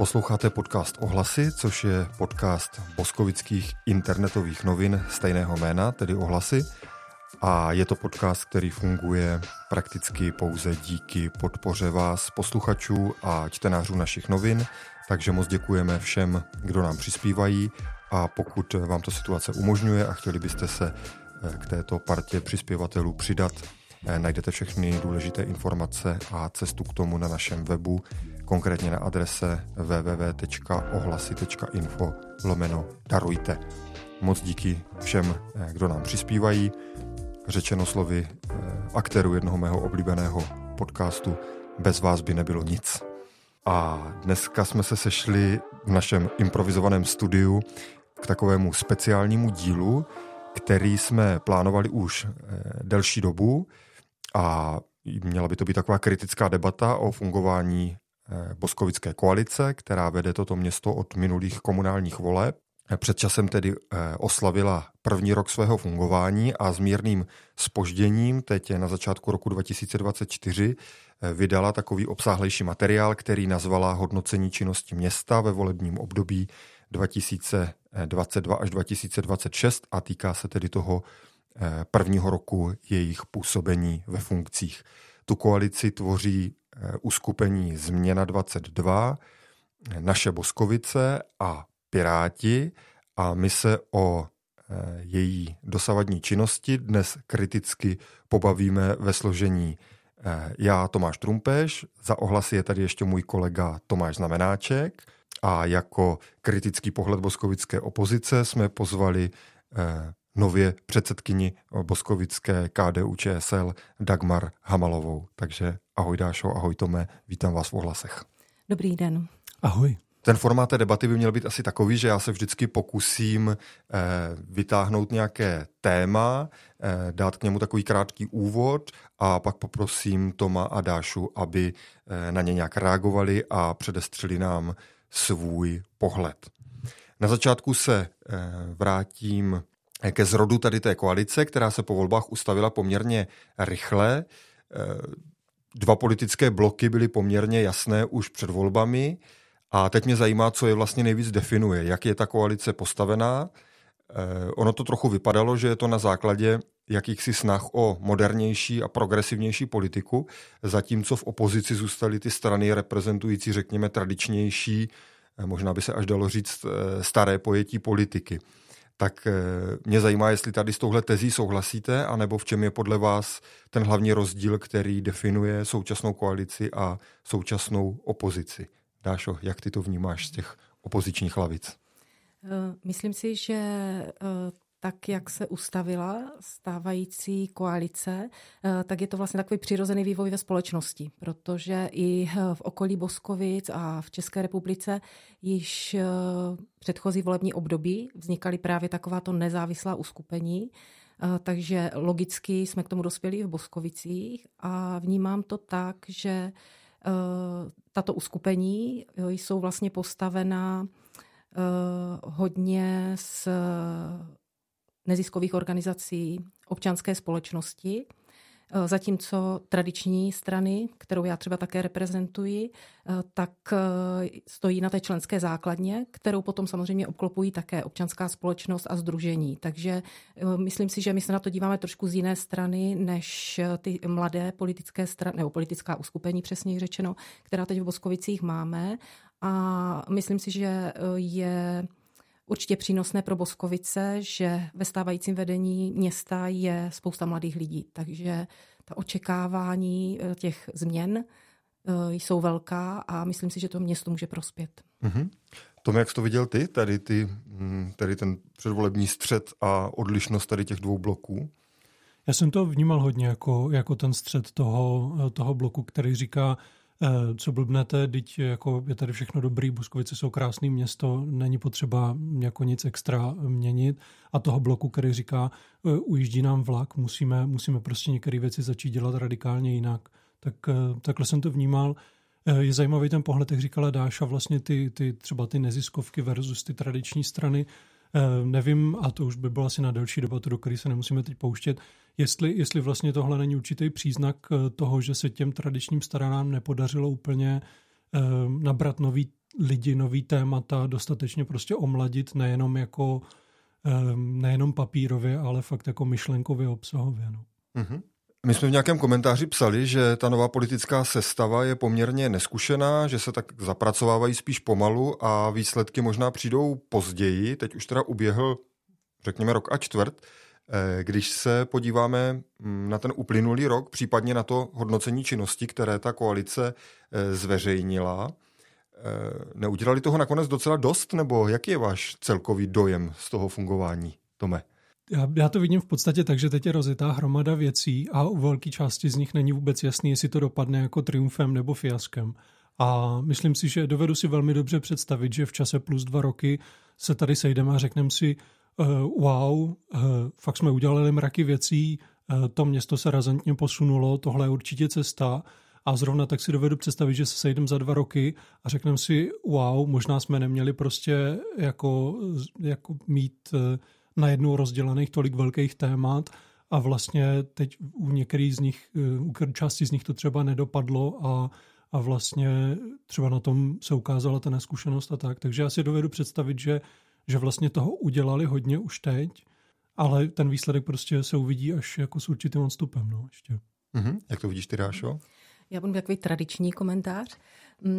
Posloucháte podcast Ohlasy, což je podcast boskovických internetových novin stejného jména, tedy Ohlasy. A je to podcast, který funguje prakticky pouze díky podpoře vás, posluchačů a čtenářů našich novin, takže moc děkujeme všem, kdo nám přispívají, a pokud vám to situace umožňuje a chtěli byste se k této partě přispěvatelů přidat, najdete všechny důležité informace a cestu k tomu na našem webu, konkrétně na adrese www.ohlasy.info/darujte. Moc díky všem, kdo nám přispívají. Řečeno slovy aktéru jednoho mého oblíbeného podcastu, bez vás by nebylo nic. A dneska jsme se sešli v našem improvizovaném studiu k takovému speciálnímu dílu, který jsme plánovali už delší dobu, a měla by to být taková kritická debata o fungování boskovické koalice, která vede toto město od minulých komunálních voleb. Před časem tedy oslavila první rok svého fungování a s mírným zpožděním teď na začátku roku 2024 vydala takový obsáhlejší materiál, který nazvala Hodnocení činnosti města ve volebním období 2022 až 2026 a týká se tedy toho prvního roku jejich působení ve funkcích. Tu koalici tvoří uskupení Změna 22, Naše Boskovice a Piráti a my se o její dosavadní činnosti dnes kriticky pobavíme ve složení já, Tomáš Trumpeš, za Ohlasy je tady ještě můj kolega Tomáš Znamenáček a jako kritický pohled boskovické opozice jsme pozvali nově předsedkyni boskovické KDU ČSL Dagmar Hamalovou. Takže ahoj Dášo, ahoj Tome, vítám vás v Ohlasech. Dobrý den. Ahoj. Ten formát té debaty by měl být asi takový, že já se vždycky pokusím vytáhnout nějaké téma, dát k němu takový krátký úvod a pak poprosím Toma a Dášu, aby na ně nějak reagovali a předestřeli nám svůj pohled. Na začátku se vrátím ke zrodu tady té koalice, která se po volbách ustavila poměrně rychle. Dva politické bloky byly poměrně jasné už před volbami. A teď mě zajímá, co je vlastně nejvíc definuje, jak je ta koalice postavená. Ono to trochu vypadalo, že je to na základě jakýchsi snah o modernější a progresivnější politiku, zatímco v opozici zůstaly ty strany reprezentující, řekněme, tradičnější, možná by se až dalo říct, staré pojetí politiky. Tak mě zajímá, jestli tady s touhle tezí souhlasíte, anebo v čem je podle vás ten hlavní rozdíl, který definuje současnou koalici a současnou opozici. Dášo, jak ty to vnímáš z těch opozičních lavic? Myslím si, že tak, jak se ustavila stávající koalice, tak je to vlastně takový přirozený vývoj ve společnosti, protože i v okolí Boskovic a v České republice již předchozí volební období vznikaly právě takováto nezávislá uskupení, takže logicky jsme k tomu dospěli v Boskovicích a vnímám to tak, že tato uskupení jsou vlastně postavená hodně z neziskových organizací občanské společnosti, zatímco tradiční strany, kterou já třeba také reprezentuji, tak stojí na té členské základně, kterou potom samozřejmě obklopují také občanská společnost a sdružení. Takže myslím si, že my se na to díváme trošku z jiné strany, než ty mladé politické strany, nebo politická uskupení přesněji řečeno, která teď v Boskovicích máme. A myslím si, že je určitě přínosné pro Boskovice, že ve stávajícím vedení města je spousta mladých lidí, takže ta očekávání těch změn jsou velká a myslím si, že to město může prospět. Mm-hmm. Tom, jak jsi to viděl ty, tady ten předvolební střed a odlišnost tady těch dvou bloků? Já jsem to vnímal hodně jako ten střed toho bloku, který říká, co blbnete, teď jako je tady všechno dobrý, Boskovice jsou krásné město, není potřeba jako nic extra měnit. A toho bloku, který říká, ujíždí nám vlak, musíme prostě některé věci začít dělat radikálně jinak. Takhle jsem to vnímal. Je zajímavý ten pohled, jak říkala Dáša, vlastně ty neziskovky versus ty tradiční strany. Nevím, a to už by bylo asi na delší debatu, do které se nemusíme teď pouštět, jestli vlastně tohle není určitý příznak toho, že se těm tradičním stranám nepodařilo úplně nabrat nový lidi, nový témata dostatečně prostě omladit, nejenom papírově, ale fakt jako myšlenkově, obsahově. No. Mm-hmm. My jsme v nějakém komentáři psali, že ta nová politická sestava je poměrně neskušená, že se tak zapracovávají spíš pomalu a výsledky možná přijdou později. Teď už teda uběhl, řekněme, rok a čtvrt. Když se podíváme na ten uplynulý rok, případně na to hodnocení činnosti, které ta koalice zveřejnila, neudělali toho nakonec docela dost, nebo jaký je váš celkový dojem z toho fungování, Tome? Já to vidím v podstatě tak, že teď je rozjetá hromada věcí a u velké části z nich není vůbec jasný, jestli to dopadne jako triumfem nebo fiaskem. A myslím si, že dovedu si velmi dobře představit, že v čase plus 2 roky se tady sejdeme a řekneme si fakt jsme udělali mraky věcí, to město se razantně posunulo, tohle je určitě cesta. A zrovna tak si dovedu představit, že se sejdem za 2 roky a řekneme si, možná jsme neměli prostě jako mít najednou rozdělených tolik velkých témat a vlastně teď u některých z nich, u části z nich to třeba nedopadlo a vlastně třeba na tom se ukázala ta neskušenost a tak. Takže já si dovedu představit, že vlastně toho udělali hodně už teď, ale ten výsledek prostě se uvidí až jako s určitým odstupem. No, ještě. Mm-hmm. Jak to vidíš ty, Dášo? Já budu takový tradiční komentář.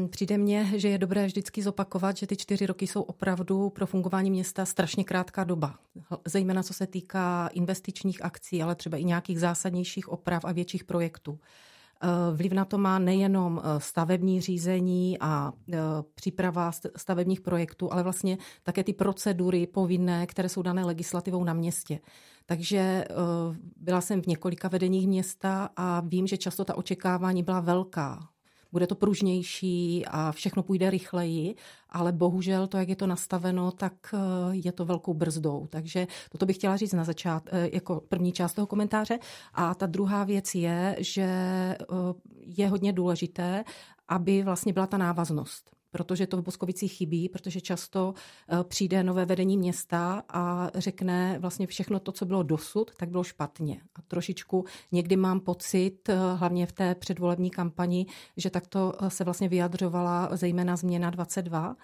Přijde mně, že je dobré vždycky zopakovat, že ty 4 roky jsou opravdu pro fungování města strašně krátká doba. Zejména co se týká investičních akcí, ale třeba i nějakých zásadnějších oprav a větších projektů. Vliv na to má nejenom stavební řízení a příprava stavebních projektů, ale vlastně také ty procedury povinné, které jsou dané legislativou na městě. Takže byla jsem v několika vedeních města a vím, že často ta očekávání byla velká. Bude to pružnější a všechno půjde rychleji, ale bohužel to, jak je to nastaveno, tak je to velkou brzdou. Takže toto bych chtěla říct na začátku, jako první část toho komentáře. A ta druhá věc je, že je hodně důležité, aby vlastně byla ta návaznost. Protože to v Boskovicích chybí, protože často přijde nové vedení města a řekne vlastně všechno to, co bylo dosud, tak bylo špatně. A trošičku někdy mám pocit, hlavně v té předvolební kampani, že takto se vlastně vyjadřovala zejména změna 22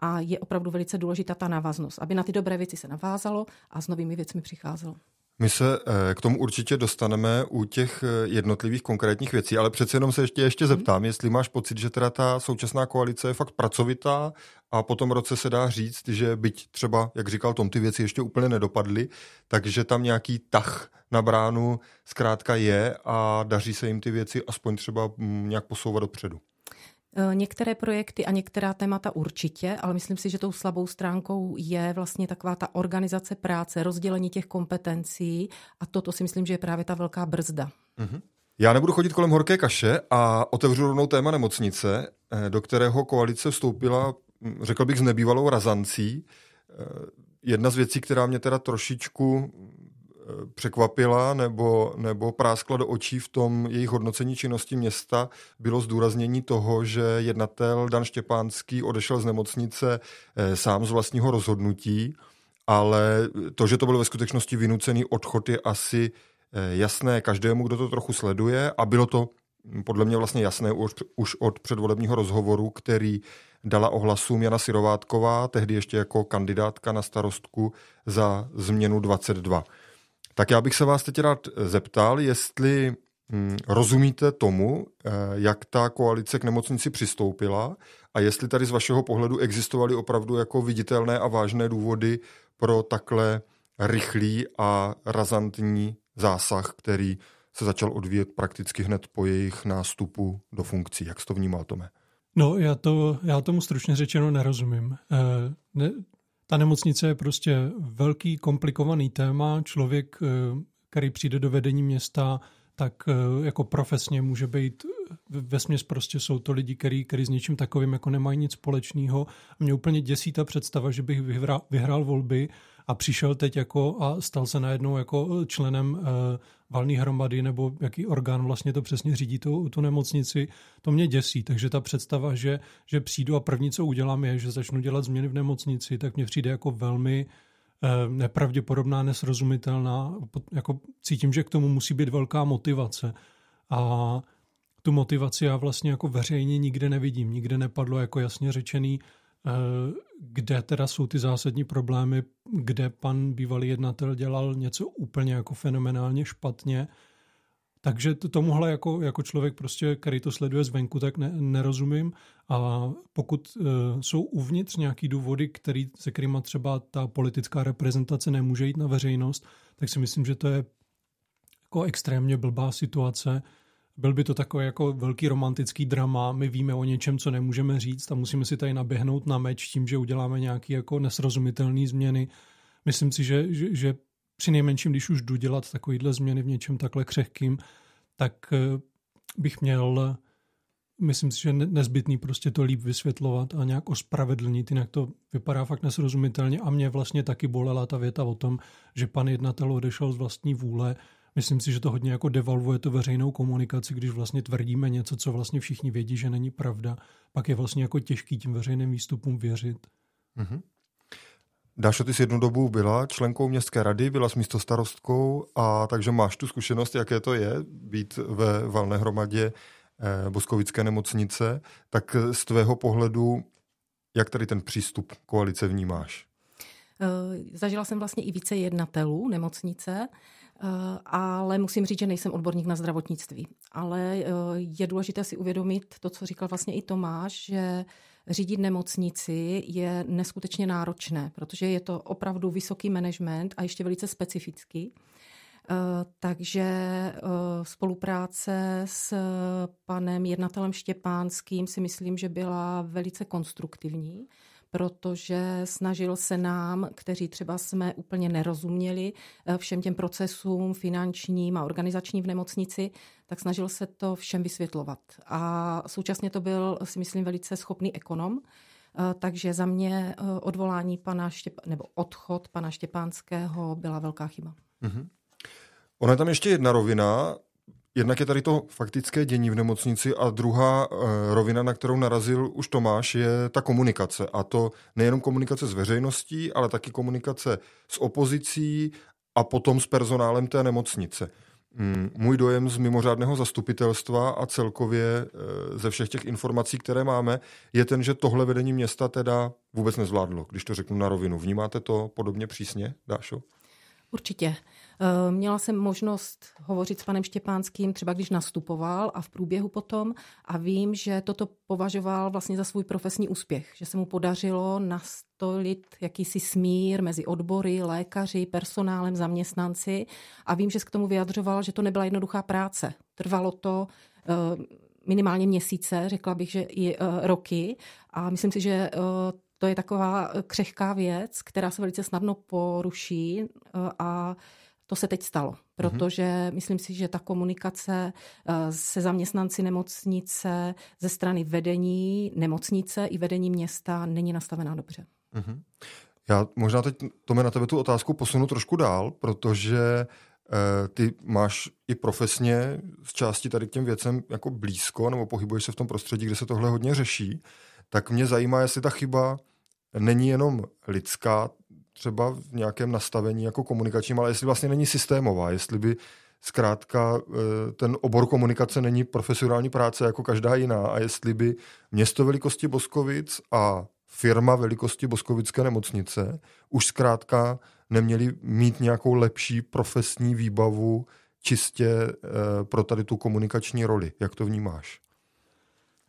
a je opravdu velice důležitá ta návaznost, aby na ty dobré věci se navázalo a s novými věcmi přicházelo. My se k tomu určitě dostaneme u těch jednotlivých konkrétních věcí, ale přece jenom se ještě zeptám, jestli máš pocit, že teda ta současná koalice je fakt pracovitá a po tom roce se dá říct, že byť třeba, jak říkal Tom, ty věci ještě úplně nedopadly, takže tam nějaký tah na bránu zkrátka je a daří se jim ty věci aspoň třeba nějak posouvat dopředu. Některé projekty a některá témata určitě, ale myslím si, že tou slabou stránkou je vlastně taková ta organizace práce, rozdělení těch kompetencí a toto si myslím, že je právě ta velká brzda. Já nebudu chodit kolem horké kaše a otevřu rovnou téma nemocnice, do kterého koalice vstoupila, řekl bych, s nebývalou razancí. Jedna z věcí, která mě teda trošičku překvapila nebo práskla do očí v tom jejich hodnocení činnosti města, bylo zdůraznění toho, že jednatel Dan Štěpánský odešel z nemocnice sám z vlastního rozhodnutí, ale to, že to byl ve skutečnosti vynucený odchod, je asi jasné každému, kdo to trochu sleduje, a bylo to podle mě vlastně jasné už od předvolebního rozhovoru, který dala Ohlasům Jana Syrovátková, tehdy ještě jako kandidátka na starostku za změnu 22. Tak já bych se vás teď rád zeptal, jestli rozumíte tomu, jak ta koalice k nemocnici přistoupila a jestli tady z vašeho pohledu existovaly opravdu jako viditelné a vážné důvody pro takhle rychlý a razantní zásah, který se začal odvíjet prakticky hned po jejich nástupu do funkcí. Jak jsi to vnímal, Tome? No, já tomu stručně řečeno nerozumím. Ta nemocnice je prostě velký, komplikovaný téma. Člověk, který přijde do vedení města, tak jako profesně může být, vesměs prostě jsou to lidi, který s něčím takovým jako nemají nic společného. Mě úplně děsí ta představa, že bych vyhrál volby a přišel teď jako a stal se najednou jako členem valné hromady, nebo jaký orgán vlastně to přesně řídí tu nemocnici. To mě děsí, takže ta představa, že přijdu a první, co udělám, je, že začnu dělat změny v nemocnici, tak mě přijde jako velmi nepravděpodobná, nesrozumitelná. Jako cítím, že k tomu musí být velká motivace. A tu motivaci já vlastně jako veřejně nikde nevidím. Nikde nepadlo jako jasně řečený, kde teda jsou ty zásadní problémy, kde pan bývalý jednatel dělal něco úplně jako fenomenálně špatně. Takže tomuhle jako člověk, prostě, který to sleduje zvenku, tak nerozumím. A pokud jsou uvnitř nějaký důvody, se kterýma třeba ta politická reprezentace nemůže jít na veřejnost, tak si myslím, že to je jako extrémně blbá situace. Byl by to takový jako velký romantický drama, my víme o něčem, co nemůžeme říct a musíme si tady naběhnout na meč tím, že uděláme nějaké jako nesrozumitelné změny. Myslím si, že při nejmenším, když už jdu dělat takovýhle změny v něčem takhle křehkým, tak bych měl, myslím si, že nezbytný prostě to líp vysvětlovat a nějak ospravedlnit, jinak to vypadá fakt nesrozumitelně a mě vlastně taky bolela ta věta o tom, že pan jednatel odešel z vlastní vůle. Myslím si, že to hodně jako devalvuje tu veřejnou komunikaci, když vlastně tvrdíme něco, co vlastně všichni vědí, že není pravda. Pak je vlastně jako těžký tím veřejným výstupům věřit. Mm-hmm. Dášo, ty jsi jednu dobu byla členkou městské rady, byla jsi místostarostkou, a takže máš tu zkušenost, jaké to je být ve valné hromadě Boskovické nemocnice. Tak z tvého pohledu, jak tady ten přístup koalice vnímáš? Zažila jsem vlastně i více jednatelů nemocnice, ale musím říct, že nejsem odborník na zdravotnictví. Ale je důležité si uvědomit to, co říkal vlastně i Tomáš, že řídit nemocnici je neskutečně náročné, protože je to opravdu vysoký management a ještě velice specifický. Takže spolupráce s panem jednatelem Štěpánským si myslím, že byla velice konstruktivní, protože snažil se nám, kteří třeba jsme úplně nerozuměli všem těm procesům finančním a organizačním v nemocnici, tak snažil se to všem vysvětlovat. A současně to byl, si myslím, velice schopný ekonom, takže za mě odvolání odchod pana Štěpánského byla velká chyba. Mhm. Ona je tam ještě jedna rovina. Jednak je tady to faktické dění v nemocnici a druhá rovina, na kterou narazil už Tomáš, je ta komunikace. A to nejenom komunikace s veřejností, ale taky komunikace s opozicí a potom s personálem té nemocnice. Můj dojem z mimořádného zastupitelstva a celkově ze všech těch informací, které máme, je ten, že tohle vedení města teda vůbec nezvládlo, když to řeknu na rovinu. Vnímáte to podobně přísně, Dášo? Určitě. Měla jsem možnost hovořit s panem Štěpánským, třeba když nastupoval a v průběhu potom, a vím, že toto považoval vlastně za svůj profesní úspěch, že se mu podařilo nastolit jakýsi smír mezi odbory, lékaři, personálem, zaměstnanci, a vím, že se k tomu vyjadřoval, že to nebyla jednoduchá práce. Trvalo to minimálně měsíce, řekla bych, že i roky, a myslím si, že to je taková křehká věc, která se velice snadno poruší, a to se teď stalo, protože myslím si, že ta komunikace se zaměstnanci nemocnice ze strany vedení nemocnice i vedení města není nastavená dobře. Mm-hmm. Já možná teď, Tome, na tebe tu otázku posunu trošku dál, protože ty máš i profesně z části tady k těm věcem jako blízko, nebo pohybuješ se v tom prostředí, kde se tohle hodně řeší, tak mě zajímá, jestli ta chyba není jenom lidská, třeba v nějakém nastavení jako komunikačním, ale jestli vlastně není systémová, jestli by zkrátka ten obor komunikace není profesionální práce jako každá jiná a jestli by město velikosti Boskovic a firma velikosti Boskovické nemocnice už zkrátka neměli mít nějakou lepší profesní výbavu čistě pro tady tu komunikační roli. Jak to vnímáš?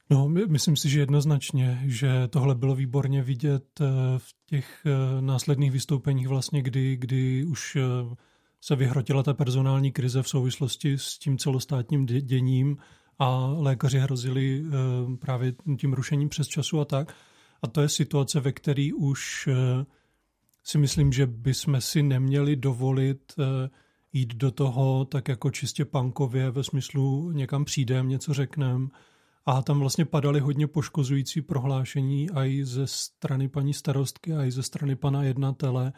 No, myslím si, že jednoznačně, že tohle bylo výborně vidět v těch následných vystoupeních vlastně, kdy už se vyhrotila ta personální krize v souvislosti s tím celostátním děním a lékaři hrozili právě tím rušením přes času a tak. A to je situace, ve které už si myslím, že bychom si neměli dovolit jít do toho tak jako čistě punkově, ve smyslu někam přijdem, něco řekneme. A tam vlastně padaly hodně poškozující prohlášení a i ze strany paní starostky a i ze strany pana jednatele.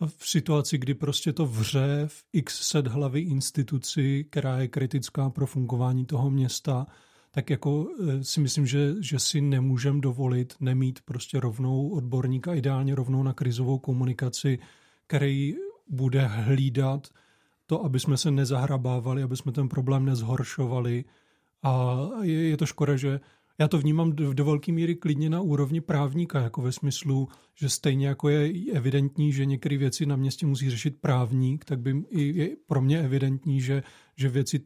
A v situaci, kdy prostě to vře v x set hlavy instituci, která je kritická pro fungování toho města, tak jako si myslím, že si nemůžeme dovolit nemít prostě rovnou odborníka, ideálně rovnou na krizovou komunikaci, který bude hlídat to, aby jsme se nezahrabávali, aby jsme ten problém nezhoršovali. A je to škoda, že Já to vnímám do velké míry klidně na úrovni právníka, jako ve smyslu, že stejně jako je evidentní, že některé věci na městě musí řešit právník, tak by je pro mě evidentní, že věci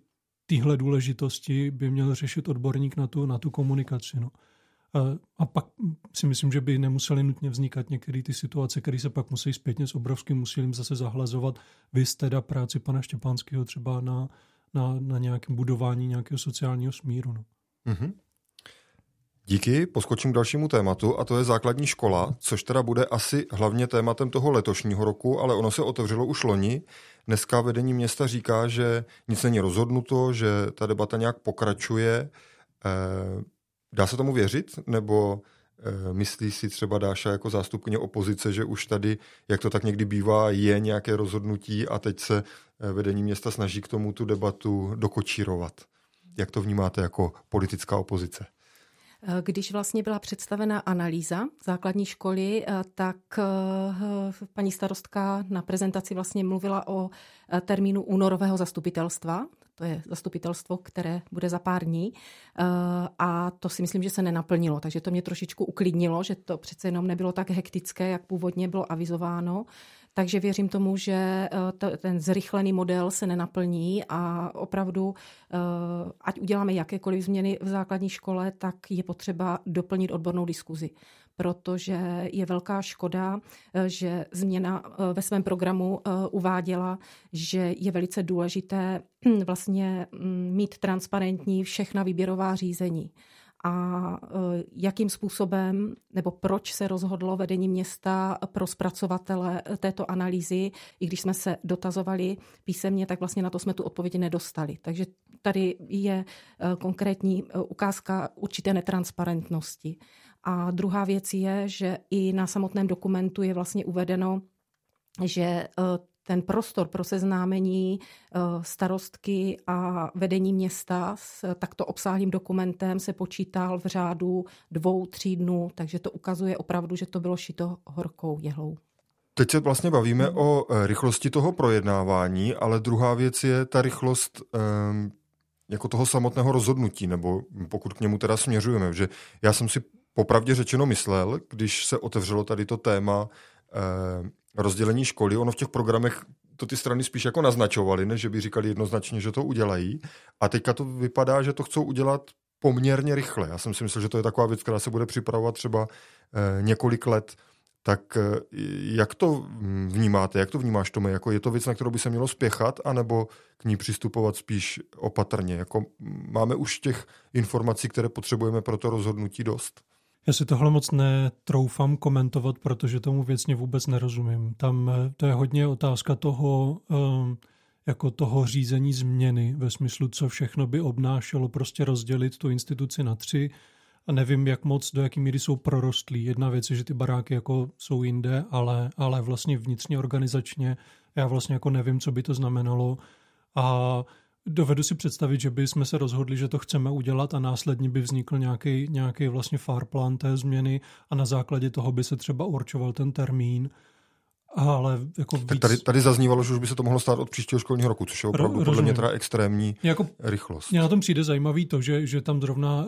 téhle důležitosti by měl řešit odborník na tu komunikaci. No. A pak si myslím, že by nemusely nutně vznikat některé ty situace, které se pak musí zpětně s obrovským úsilím zase zahlazovat. Vys teda práci pana Štěpánského třeba na nějakém budování nějakého sociálního smíru. No. Mm-hmm. Díky, poskočím k dalšímu tématu a to je základní škola, což teda bude asi hlavně tématem toho letošního roku, ale ono se otevřelo už loni. Dneska vedení města říká, že nic není rozhodnuto, že ta debata nějak pokračuje. Dá se tomu věřit? Nebo myslí si třeba Dáša jako zástupkyně opozice, že už tady, jak to tak někdy bývá, je nějaké rozhodnutí a teď se vedení města snaží k tomu tu debatu dokočírovat? Jak to vnímáte jako politická opozice? Když vlastně byla představena analýza základní školy, tak paní starostka na prezentaci vlastně mluvila o termínu únorového zastupitelstva. To je zastupitelstvo, které bude za pár dní. A to si myslím, že se nenaplnilo. Takže to mě trošičku uklidnilo, že to přece jenom nebylo tak hektické, jak původně bylo avizováno. Takže věřím tomu, že ten zrychlený model se nenaplní a opravdu, ať uděláme jakékoliv změny v základní škole, tak je potřeba doplnit odbornou diskuzi. Protože je velká škoda, že změna ve svém programu uváděla, že je velice důležité vlastně mít transparentní všechna výběrová řízení. A jakým způsobem nebo proč se rozhodlo vedení města pro zpracovatele této analýzy, i když jsme se dotazovali písemně, tak vlastně na to jsme tu odpověď nedostali. Takže tady je konkrétní ukázka určité netransparentnosti. A druhá věc je, že i na samotném dokumentu je vlastně uvedeno, že ten prostor pro seznámení starostky a vedení města s takto obsáhlým dokumentem se počítal v řádu 2-3 dnů, takže to ukazuje opravdu, že to bylo šito horkou jehlou. Teď se vlastně bavíme o rychlosti toho projednávání, ale druhá věc je ta rychlost jako toho samotného rozhodnutí, nebo pokud k němu teda směřujeme, že já jsem si popravdě řečeno myslel, když se otevřelo tady to téma rozdělení školy, ono v těch programech to ty strany spíš jako naznačovaly, než že by říkali jednoznačně, že to udělají. A teďka to vypadá, že to chcou udělat poměrně rychle. Já jsem si myslel, že to je taková věc, která se bude připravovat třeba několik let. Tak jak to vnímáte, jak to vnímáš, Tome? Jako je to věc, na kterou by se mělo spěchat, anebo k ní přistupovat spíš opatrně? Jako máme už těch informací, které potřebujeme pro to rozhodnutí dost? Já si tohle moc netroufám komentovat, protože tomu věcně vůbec nerozumím. Tam to je hodně otázka toho, jako toho řízení změny, ve smyslu, co všechno by obnášelo prostě rozdělit tu instituci na 3 a nevím, jak moc, do jaký míry jsou prorostlí. Jedna věc je, že ty baráky jako jsou jinde, ale vlastně vnitřně organizačně já vlastně jako nevím, co by to znamenalo a dovedu si představit, že by jsme se rozhodli, že to chceme udělat a následně by vznikl nějaký vlastně farplán té změny a na základě toho by se třeba určoval ten termín. Ale jako víc... Tak tady zaznívalo, že už by se to mohlo stát od příštího školního roku, což je opravdu podle mě teda extrémní jako, rychlost. Mně na tom přijde zajímavý to, že tam zrovna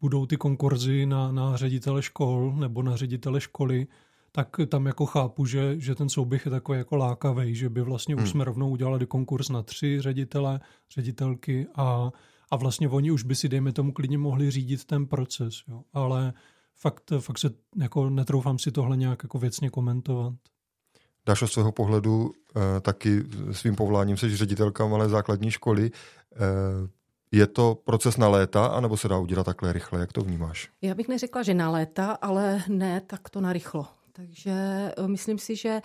budou ty konkurzy na ředitele škol nebo na ředitele školy, tak tam jako chápu, že ten souběh je takový jako lákavej, že by vlastně už jsme rovnou udělali konkurs na 3 ředitele, ředitelky a vlastně oni už by si, dejme tomu, klidně mohli řídit ten proces. Jo. Ale fakt se jako netroufám si tohle nějak jako věcně komentovat. Dášo, z svého pohledu taky svým povoláním seš ředitelka malé základní školy. Je to proces na léta, anebo se dá udělat takhle rychle? Jak to vnímáš? Já bych neřekla, že na léta, ale ne takto narychlo. Takže myslím si, že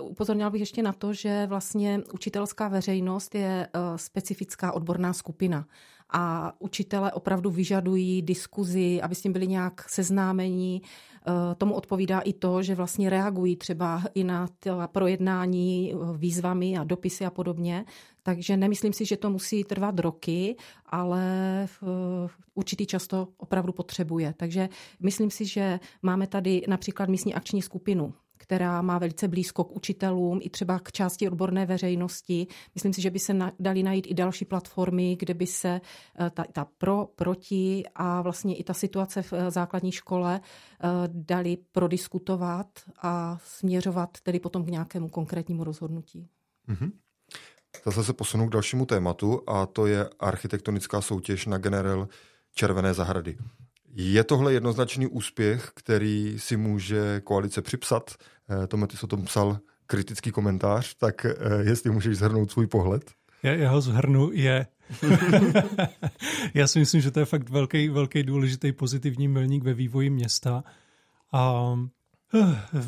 upozornila bych ještě na to, že vlastně učitelská veřejnost je specifická odborná skupina. A učitelé opravdu vyžadují diskuzi, aby s tím byli nějak seznámeni. Tomu odpovídá i to, že vlastně reagují třeba i na projednání výzvami a dopisy a podobně. Takže nemyslím si, že to musí trvat roky, ale určitý čas to opravdu potřebuje. Takže myslím si, že máme tady například místní akční skupinu, která má velice blízko k učitelům i třeba k části odborné veřejnosti. Myslím si, že by se dali najít i další platformy, kde by se ta pro, proti a vlastně i ta situace v základní škole dali prodiskutovat a směřovat tedy potom k nějakému konkrétnímu rozhodnutí. Mm-hmm. Zase se posunu k dalšímu tématu a to je architektonická soutěž na generel Červené zahrady. Je tohle jednoznačný úspěch, který si může koalice připsat? Tome, ty jsi o tom psal kritický komentář, tak jestli můžeš shrnout svůj pohled? Já ho shrnu, je... Já si myslím, že to je fakt velký důležitý pozitivní milník ve vývoji města. A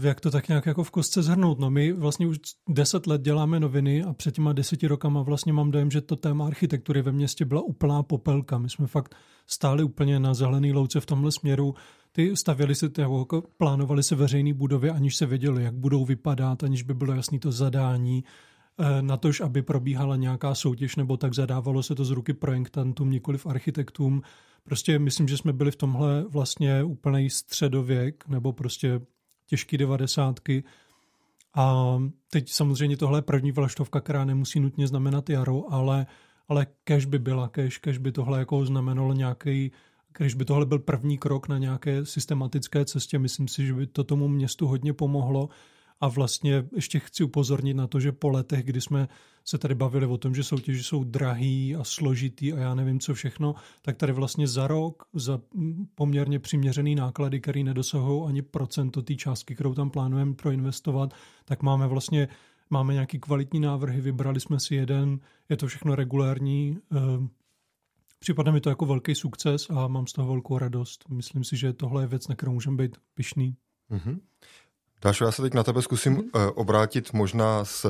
jak to tak nějak jako v kostce shrnout? No, my vlastně už 10 let děláme noviny a před těma 10 rokama vlastně mám dojem, že to téma architektury ve městě byla úplná popelka. My jsme fakt stáli úplně na zelený louce v tomhle směru. Ty stavěli se, plánovali se veřejné budovy, aniž se vědělo, jak budou vypadat, aniž by bylo jasné to zadání. Na tož, aby probíhala nějaká soutěž, nebo tak zadávalo se to z ruky projektantům, nikoliv architektům. Prostě myslím, že jsme byli v tomhle vlastně úplnej středověk, nebo prostě těžký 90. A teď samozřejmě tohle je první vlaštovka, která nemusí nutně znamenat jaro, ale kež by byla, kež by tohle jako znamenalo nějaký, kež by tohle byl první krok na nějaké systematické cestě, myslím si, že by to tomu městu hodně pomohlo. A vlastně ještě chci upozornit na to, že po letech, kdy jsme se tady bavili o tom, že soutěže jsou drahý a složitý a já nevím co všechno, tak tady vlastně za rok, za poměrně přiměřený náklady, které nedosahují ani procento té částky, kterou tam plánujeme proinvestovat, tak máme nějaký kvalitní návrhy, vybrali jsme si jeden, je to všechno regulérní. Připadá mi to jako velký sukces a mám z toho velkou radost. Myslím si, že tohle je věc, na kterou můžeme být pyšný. Mhm. Dášo, já se teď na tebe zkusím obrátit možná s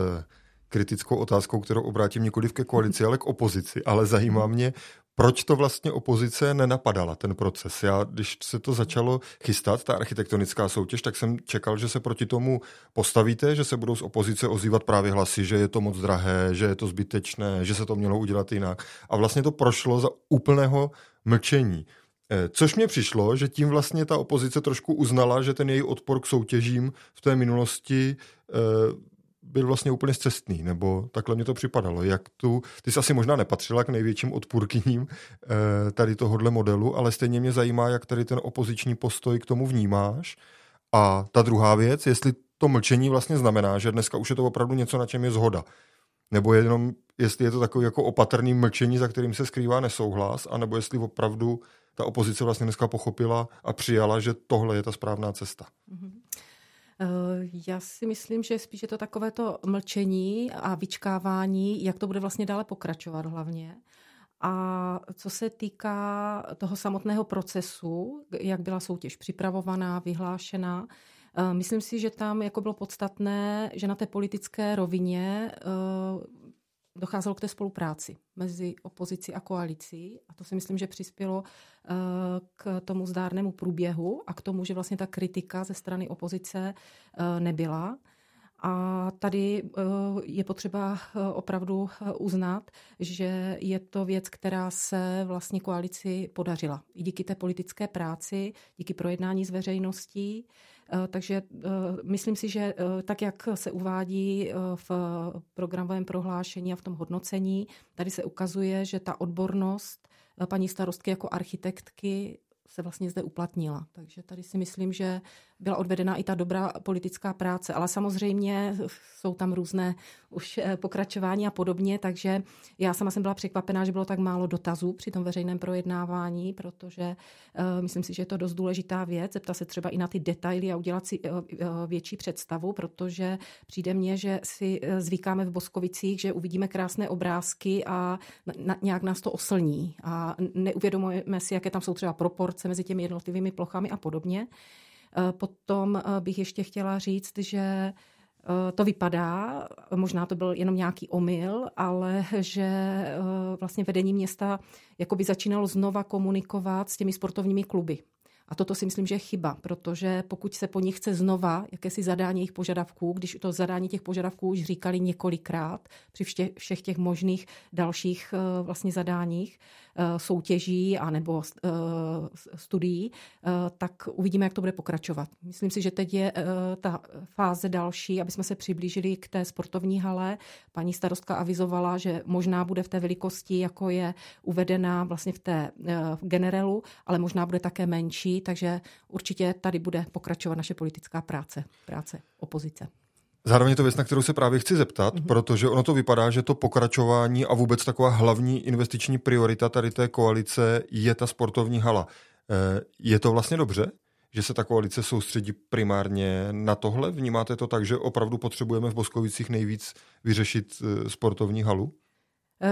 kritickou otázkou, kterou obrátím nikoliv ke koalici, ale k opozici. Ale zajímá mě, proč to vlastně opozice nenapadala, ten proces. Já, když se to začalo chystat, ta architektonická soutěž, tak jsem čekal, že se proti tomu postavíte, že se budou z opozice ozývat právě hlasy, že je to moc drahé, že je to zbytečné, že se to mělo udělat jinak. A vlastně to prošlo za úplného mlčení. Což mě přišlo, že tím vlastně ta opozice trošku uznala, že ten její odpor k soutěžím v té minulosti byl vlastně úplně scestný, nebo takhle mě to připadalo. Ty jsi asi možná nepatřila k největším odpůrkyním tady tohodle modelu, ale stejně mě zajímá, jak tady ten opoziční postoj k tomu vnímáš. A ta druhá věc, jestli to mlčení vlastně znamená, že dneska už je to opravdu něco, na čem je shoda. Nebo jenom, jestli je to takový jako opatrný mlčení, za kterým se skrývá nesouhlas, anebo jestli opravdu ta opozice vlastně dneska pochopila a přijala, že tohle je ta správná cesta. Já si myslím, že spíš je to takovéto mlčení a vyčkávání, jak to bude vlastně dále pokračovat hlavně. A co se týká toho samotného procesu, jak byla soutěž připravovaná, vyhlášená, myslím si, že tam jako bylo podstatné, že na té politické rovině docházelo k té spolupráci mezi opozicí a koalicí a to si myslím, že přispělo k tomu zdárnému průběhu a k tomu, že vlastně ta kritika ze strany opozice nebyla. A tady je potřeba opravdu uznat, že je to věc, která se vlastně koalici podařila. I díky té politické práci, díky projednání s veřejností. Takže myslím si, že tak, jak se uvádí v programovém prohlášení a v tom hodnocení, tady se ukazuje, že ta odbornost paní starostky jako architektky se vlastně zde uplatnila. Takže tady si myslím, že byla odvedena i ta dobrá politická práce, ale samozřejmě jsou tam různé už pokračování a podobně, takže já sama jsem byla překvapená, že bylo tak málo dotazů při tom veřejném projednávání, protože myslím si, že je to dost důležitá věc, zeptat se třeba i na ty detaily a udělat si větší představu, protože přijde mně, že si zvykáme v Boskovicích, že uvidíme krásné obrázky a nějak nás to oslní a neuvědomujeme si, jaké tam jsou třeba proporce mezi těmi jednotlivými plochami a podobně. Potom bych ještě chtěla říct, že to vypadá, možná to byl jenom nějaký omyl, ale že vlastně vedení města jakoby začínalo znova komunikovat s těmi sportovními kluby. A toto si myslím, že je chyba, protože pokud se po nich chce znova jakési zadání jejich požadavků, když to zadání těch požadavků už říkali několikrát při všech těch možných dalších vlastně zadáních, soutěží anebo studií, tak uvidíme, jak to bude pokračovat. Myslím si, že teď je ta fáze další, aby jsme se přiblížili k té sportovní hale. Paní starostka avizovala, že možná bude v té velikosti, jako je uvedená vlastně v té generelu, ale možná bude také menší, takže určitě tady bude pokračovat naše politická práce opozice. Zároveň je to věc, na kterou se právě chci zeptat, protože ono to vypadá, že to pokračování a vůbec taková hlavní investiční priorita tady té koalice je ta sportovní hala. Je to vlastně dobře, že se ta koalice soustředí primárně na tohle? Vnímáte to tak, že opravdu potřebujeme v Boskovicích nejvíc vyřešit sportovní halu?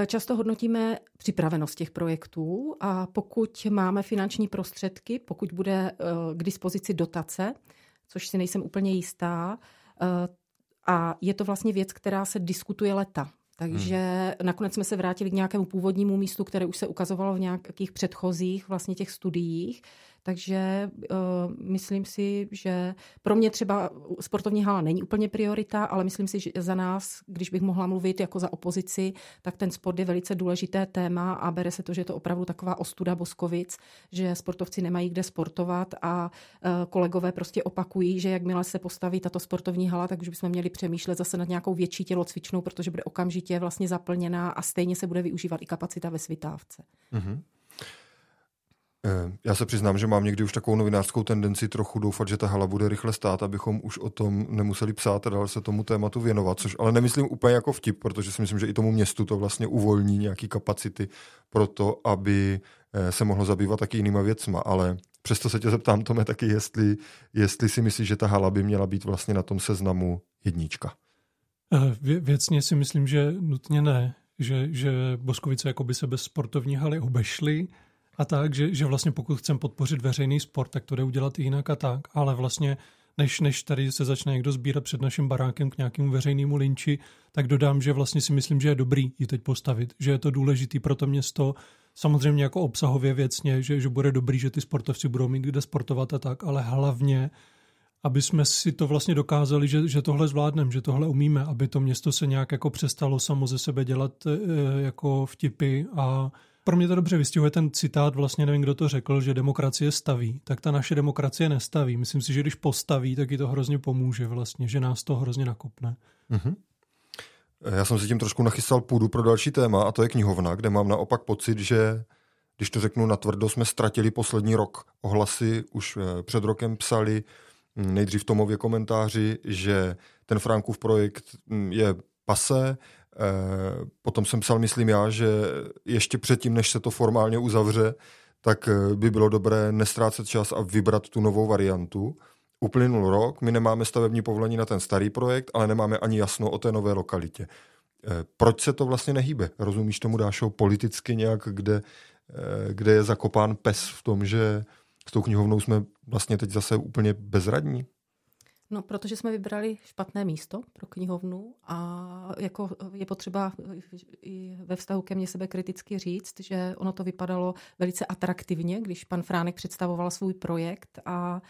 Často hodnotíme připravenost těch projektů a pokud máme finanční prostředky, pokud bude k dispozici dotace, což si nejsem úplně jistá, a je to vlastně věc, která se diskutuje leta. Takže nakonec jsme se vrátili k nějakému původnímu místu, které už se ukazovalo v nějakých předchozích vlastně těch studiích. Takže myslím si, že pro mě třeba sportovní hala není úplně priorita, ale myslím si, že za nás, když bych mohla mluvit jako za opozici, tak ten sport je velice důležité téma a bere se to, že je to opravdu taková ostuda Boskovic, že sportovci nemají kde sportovat a kolegové prostě opakují, že jakmile se postaví tato sportovní hala, tak už bychom měli přemýšlet zase nad nějakou větší tělocvičnou, protože bude okamžitě vlastně zaplněná a stejně se bude využívat i kapacita ve Svitávce. Mhm. Já se přiznám, že mám někdy už takovou novinářskou tendenci trochu doufat, že ta hala bude rychle stát, abychom už o tom nemuseli psát a dál se tomu tématu věnovat, což ale nemyslím úplně jako vtip, protože si myslím, že i tomu městu to vlastně uvolní nějaký kapacity pro to, aby se mohlo zabývat taky jinýma věcma, ale přesto se tě zeptám, Tome, taky, jestli si myslíš, že ta hala by měla být vlastně na tom seznamu jednička. Věcně si myslím, že nutně ne, že Boskovice jakoby se bez sportovní haly obešly. A tak, že vlastně pokud chcem podpořit veřejný sport, tak to jde udělat i jinak a tak, ale vlastně než tady se začne někdo sbírat před naším barákem k nějakému veřejnému linči, tak dodám, že vlastně si myslím, že je dobrý ji teď postavit, že je to důležitý pro to město, samozřejmě jako obsahově věcně, že bude dobrý, že ty sportovci budou mít kde sportovat a tak, ale hlavně, aby jsme si to vlastně dokázali, že tohle zvládneme, že tohle umíme, aby to město se nějak jako přestalo samo ze sebe dělat jako vtipy a pro mě to dobře vystihuje ten citát, vlastně nevím, kdo to řekl, že demokracie staví, tak ta naše demokracie nestaví. Myslím si, že když postaví, tak jí to hrozně pomůže vlastně, že nás to hrozně nakopne. Mm-hmm. Já jsem si tím trošku nachystal půdu pro další téma a to je knihovna, kde mám naopak pocit, že když to řeknu natvrdo, jsme ztratili poslední rok. Ohlasy už před rokem psali nejdřív Tomově komentáři, že ten Frankův projekt je pase. Potom jsem psal, myslím já, že ještě předtím, než se to formálně uzavře, tak by bylo dobré nestrácet čas a vybrat tu novou variantu. Uplynul rok, my nemáme stavební povolení na ten starý projekt, ale nemáme ani jasno o té nové lokalitě. Proč se to vlastně nehýbe? Rozumíš tomu, Dášo, politicky nějak, kde je zakopán pes v tom, že s tou knihovnou jsme vlastně teď zase úplně bezradní? No, protože jsme vybrali špatné místo pro knihovnu a jako je potřeba i ve vztahu ke mně sebe kriticky říct, že ono to vypadalo velice atraktivně, když pan Fránek představoval svůj projekt a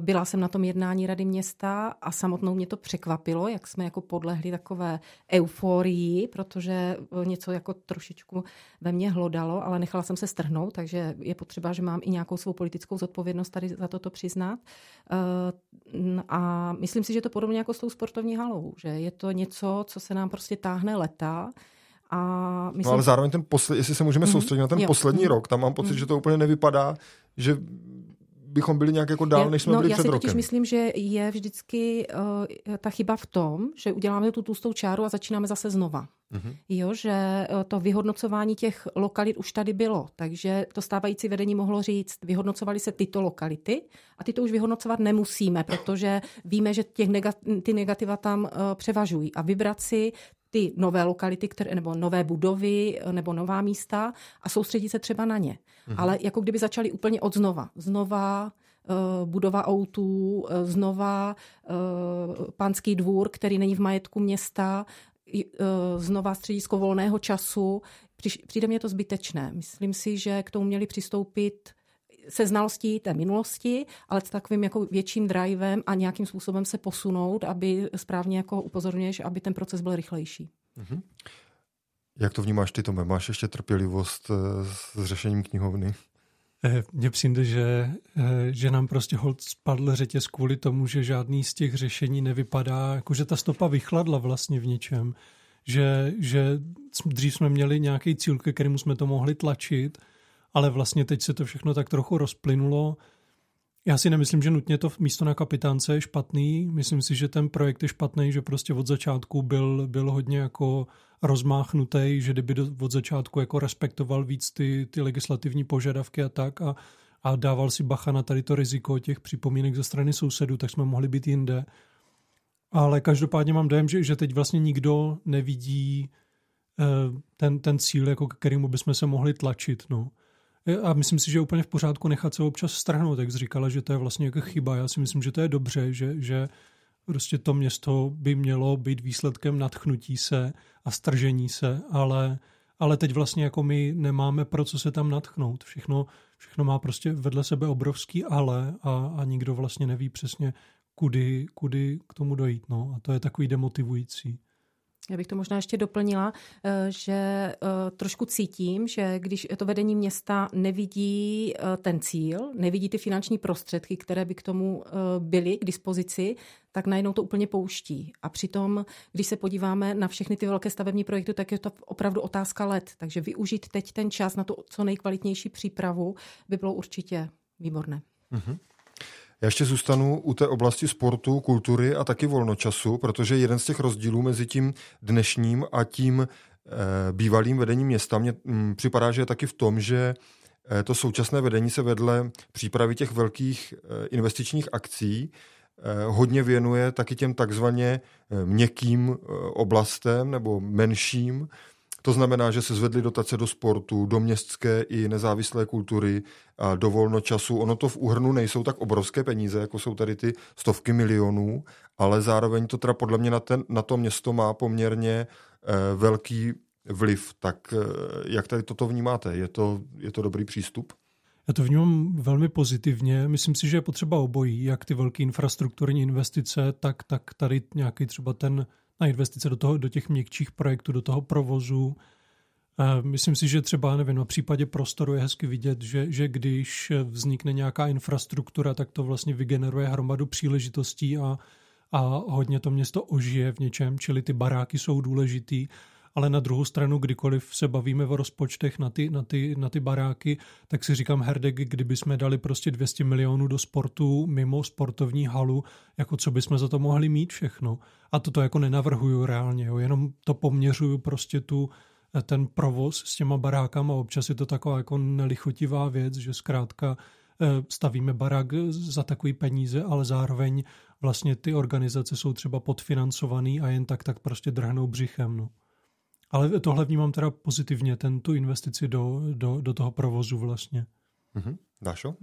byla jsem na tom jednání Rady města a samotnou mě to překvapilo, jak jsme jako podlehli takové euforii, protože něco jako trošičku ve mně hlodalo, ale nechala jsem se strhnout, takže je potřeba, že mám i nějakou svou politickou zodpovědnost tady za toto přiznat. A myslím si, že to podobně jako s tou sportovní halou, že je to něco, co se nám prostě táhne leta. A myslím... No ale zároveň ten jestli se můžeme soustředit na ten poslední rok, tam mám pocit, že to úplně nevypadá, že bychom byli nějak jako dál, než jsme byli před rokem. Já si totiž myslím, že je vždycky ta chyba v tom, že uděláme tu tlustou čáru a začínáme zase znova. Mm-hmm. Jo, že to vyhodnocování těch lokalit už tady bylo, takže to stávající vedení mohlo říct, vyhodnocovaly se tyto lokality a ty to už vyhodnocovat nemusíme, protože víme, že ty negativa tam převažují a vybrat si ty nové lokality, nebo nové budovy, nebo nová místa a soustředit se třeba na ně. Mhm. Ale jako kdyby začali úplně od znova. Znova budova autů, znova Panský dvůr, který není v majetku města, znova středisko volného času. Přijde mně to zbytečné. Myslím si, že k tomu měli přistoupit se znalostí té minulosti, ale s takovým jako větším drivem a nějakým způsobem se posunout, aby správně jako upozorňuješ, aby ten proces byl rychlejší. Mm-hmm. Jak to vnímáš ty, Tome? Máš ještě trpělivost s řešením knihovny? Mně přijde, že nám prostě holt spadl řetěz kvůli tomu, že žádný z těch řešení nevypadá, jakože ta stopa vychladla vlastně v něčem. Že dřív jsme měli nějaký cíl, ke kterému jsme to mohli tlačit, ale vlastně teď se to všechno tak trochu rozplynulo. Já si nemyslím, že nutně to místo na Kapitánce je špatný. Myslím si, že ten projekt je špatný, že prostě od začátku byl hodně jako rozmáchnutý, že kdyby od začátku jako respektoval víc ty legislativní požadavky a tak a dával si bacha na tady to riziko těch připomínek ze strany sousedů, tak jsme mohli být jinde. Ale každopádně mám dojem, že teď vlastně nikdo nevidí ten cíl, jako k kterému bychom se mohli tlačit, no. A myslím si, že je úplně v pořádku nechat se občas strhnout, jak jsi říkala, že to je vlastně jako chyba. Já si myslím, že to je dobře, že prostě to město by mělo být výsledkem nadchnutí se a stržení se, ale teď vlastně jako my nemáme pro co se tam nadchnout. Všechno má prostě vedle sebe obrovský ale a nikdo vlastně neví přesně, kudy k tomu dojít. No. A to je takový demotivující. Já bych to možná ještě doplnila, že trošku cítím, že když to vedení města nevidí ten cíl, nevidí ty finanční prostředky, které by k tomu byly k dispozici, tak najednou to úplně pouští. A přitom, když se podíváme na všechny ty velké stavební projekty, tak je to opravdu otázka let. Takže využít teď ten čas na tu co nejkvalitnější přípravu by bylo určitě výborné. Mhm. Já ještě zůstanu u té oblasti sportu, kultury a taky volnočasu, protože jeden z těch rozdílů mezi tím dnešním a tím bývalým vedením města mně připadá, že je taky v tom, že to současné vedení se vedle přípravy těch velkých investičních akcí hodně věnuje taky těm takzvaně měkkým oblastem nebo menším. To znamená, že se zvedly dotace do sportu, do městské i nezávislé kultury, a do volnočasu. Ono to v úhrnu nejsou tak obrovské peníze, jako jsou tady ty stovky milionů, ale zároveň to teda podle mě na to město má poměrně velký vliv. Tak jak tady toto vnímáte? Je to dobrý přístup? Já to vnímám velmi pozitivně. Myslím si, že je potřeba obojí, jak ty velké infrastrukturní investice, tak tady nějaký třeba ten na investice do těch měkčích projektů, do toho provozu. Myslím si, že třeba, nevím, na případě prostoru je hezky vidět, že když vznikne nějaká infrastruktura, tak to vlastně vygeneruje hromadu příležitostí a hodně to město ožije v něčem, čili ty baráky jsou důležitý, ale na druhou stranu, kdykoliv se bavíme o rozpočtech na ty baráky, tak si říkám, Herdek, kdyby jsme dali prostě 200 milionů do sportu mimo sportovní halu, jako co bychom za to mohli mít všechno. A to jako nenavrhuju reálně, jo, jenom to poměřuju prostě ten provoz s těma barákama. Občas je to taková jako nelichotivá věc, že zkrátka stavíme barák za takový peníze, ale zároveň vlastně ty organizace jsou třeba podfinancovaný a jen tak prostě drhnou břichem, no. Ale tohle vnímám teda pozitivně, tu investici do toho provozu vlastně. Mm-hmm. Dášo?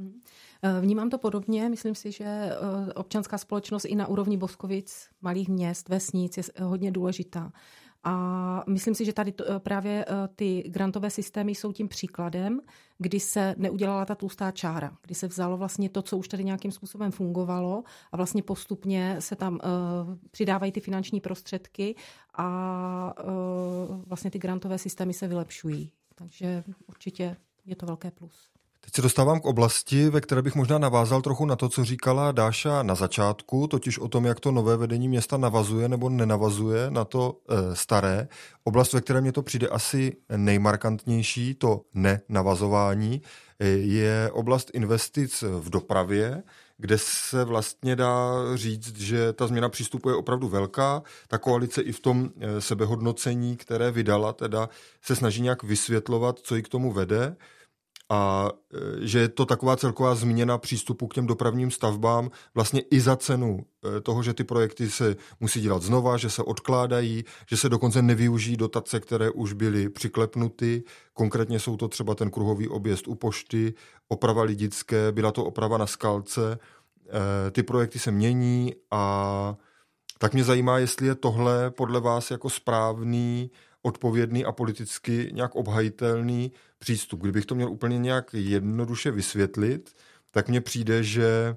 Vnímám to podobně. Myslím si, že občanská společnost i na úrovni Boskovic, malých měst, vesnic je hodně důležitá. A myslím si, že tady právě ty grantové systémy jsou tím příkladem, kdy se neudělala ta tlustá čára, kdy se vzalo vlastně to, co už tady nějakým způsobem fungovalo a vlastně postupně se tam přidávají ty finanční prostředky a vlastně ty grantové systémy se vylepšují. Takže určitě je to velké plus. Teď se dostávám k oblasti, ve které bych možná navázal trochu na to, co říkala Dáša na začátku, totiž o tom, jak to nové vedení města navazuje nebo nenavazuje na to staré. Oblast, ve které mě to přijde asi nejmarkantnější, to nenavazování, je oblast investic v dopravě, kde se vlastně dá říct, že ta změna přístupu je opravdu velká. Ta koalice i v tom sebehodnocení, které vydala, teda se snaží nějak vysvětlovat, co ji k tomu vede. A že je to taková celková změna přístupu k těm dopravním stavbám vlastně i za cenu toho, že ty projekty se musí dělat znova, že se odkládají, že se dokonce nevyužijí dotace, které už byly přiklepnuty. Konkrétně jsou to třeba ten kruhový objezd u pošty, oprava Lidické, byla to oprava na Skalce. Ty projekty se mění a tak mě zajímá, jestli je tohle podle vás jako správný odpovědný a politicky nějak obhajitelný přístup. Kdybych to měl úplně nějak jednoduše vysvětlit, tak mně přijde, že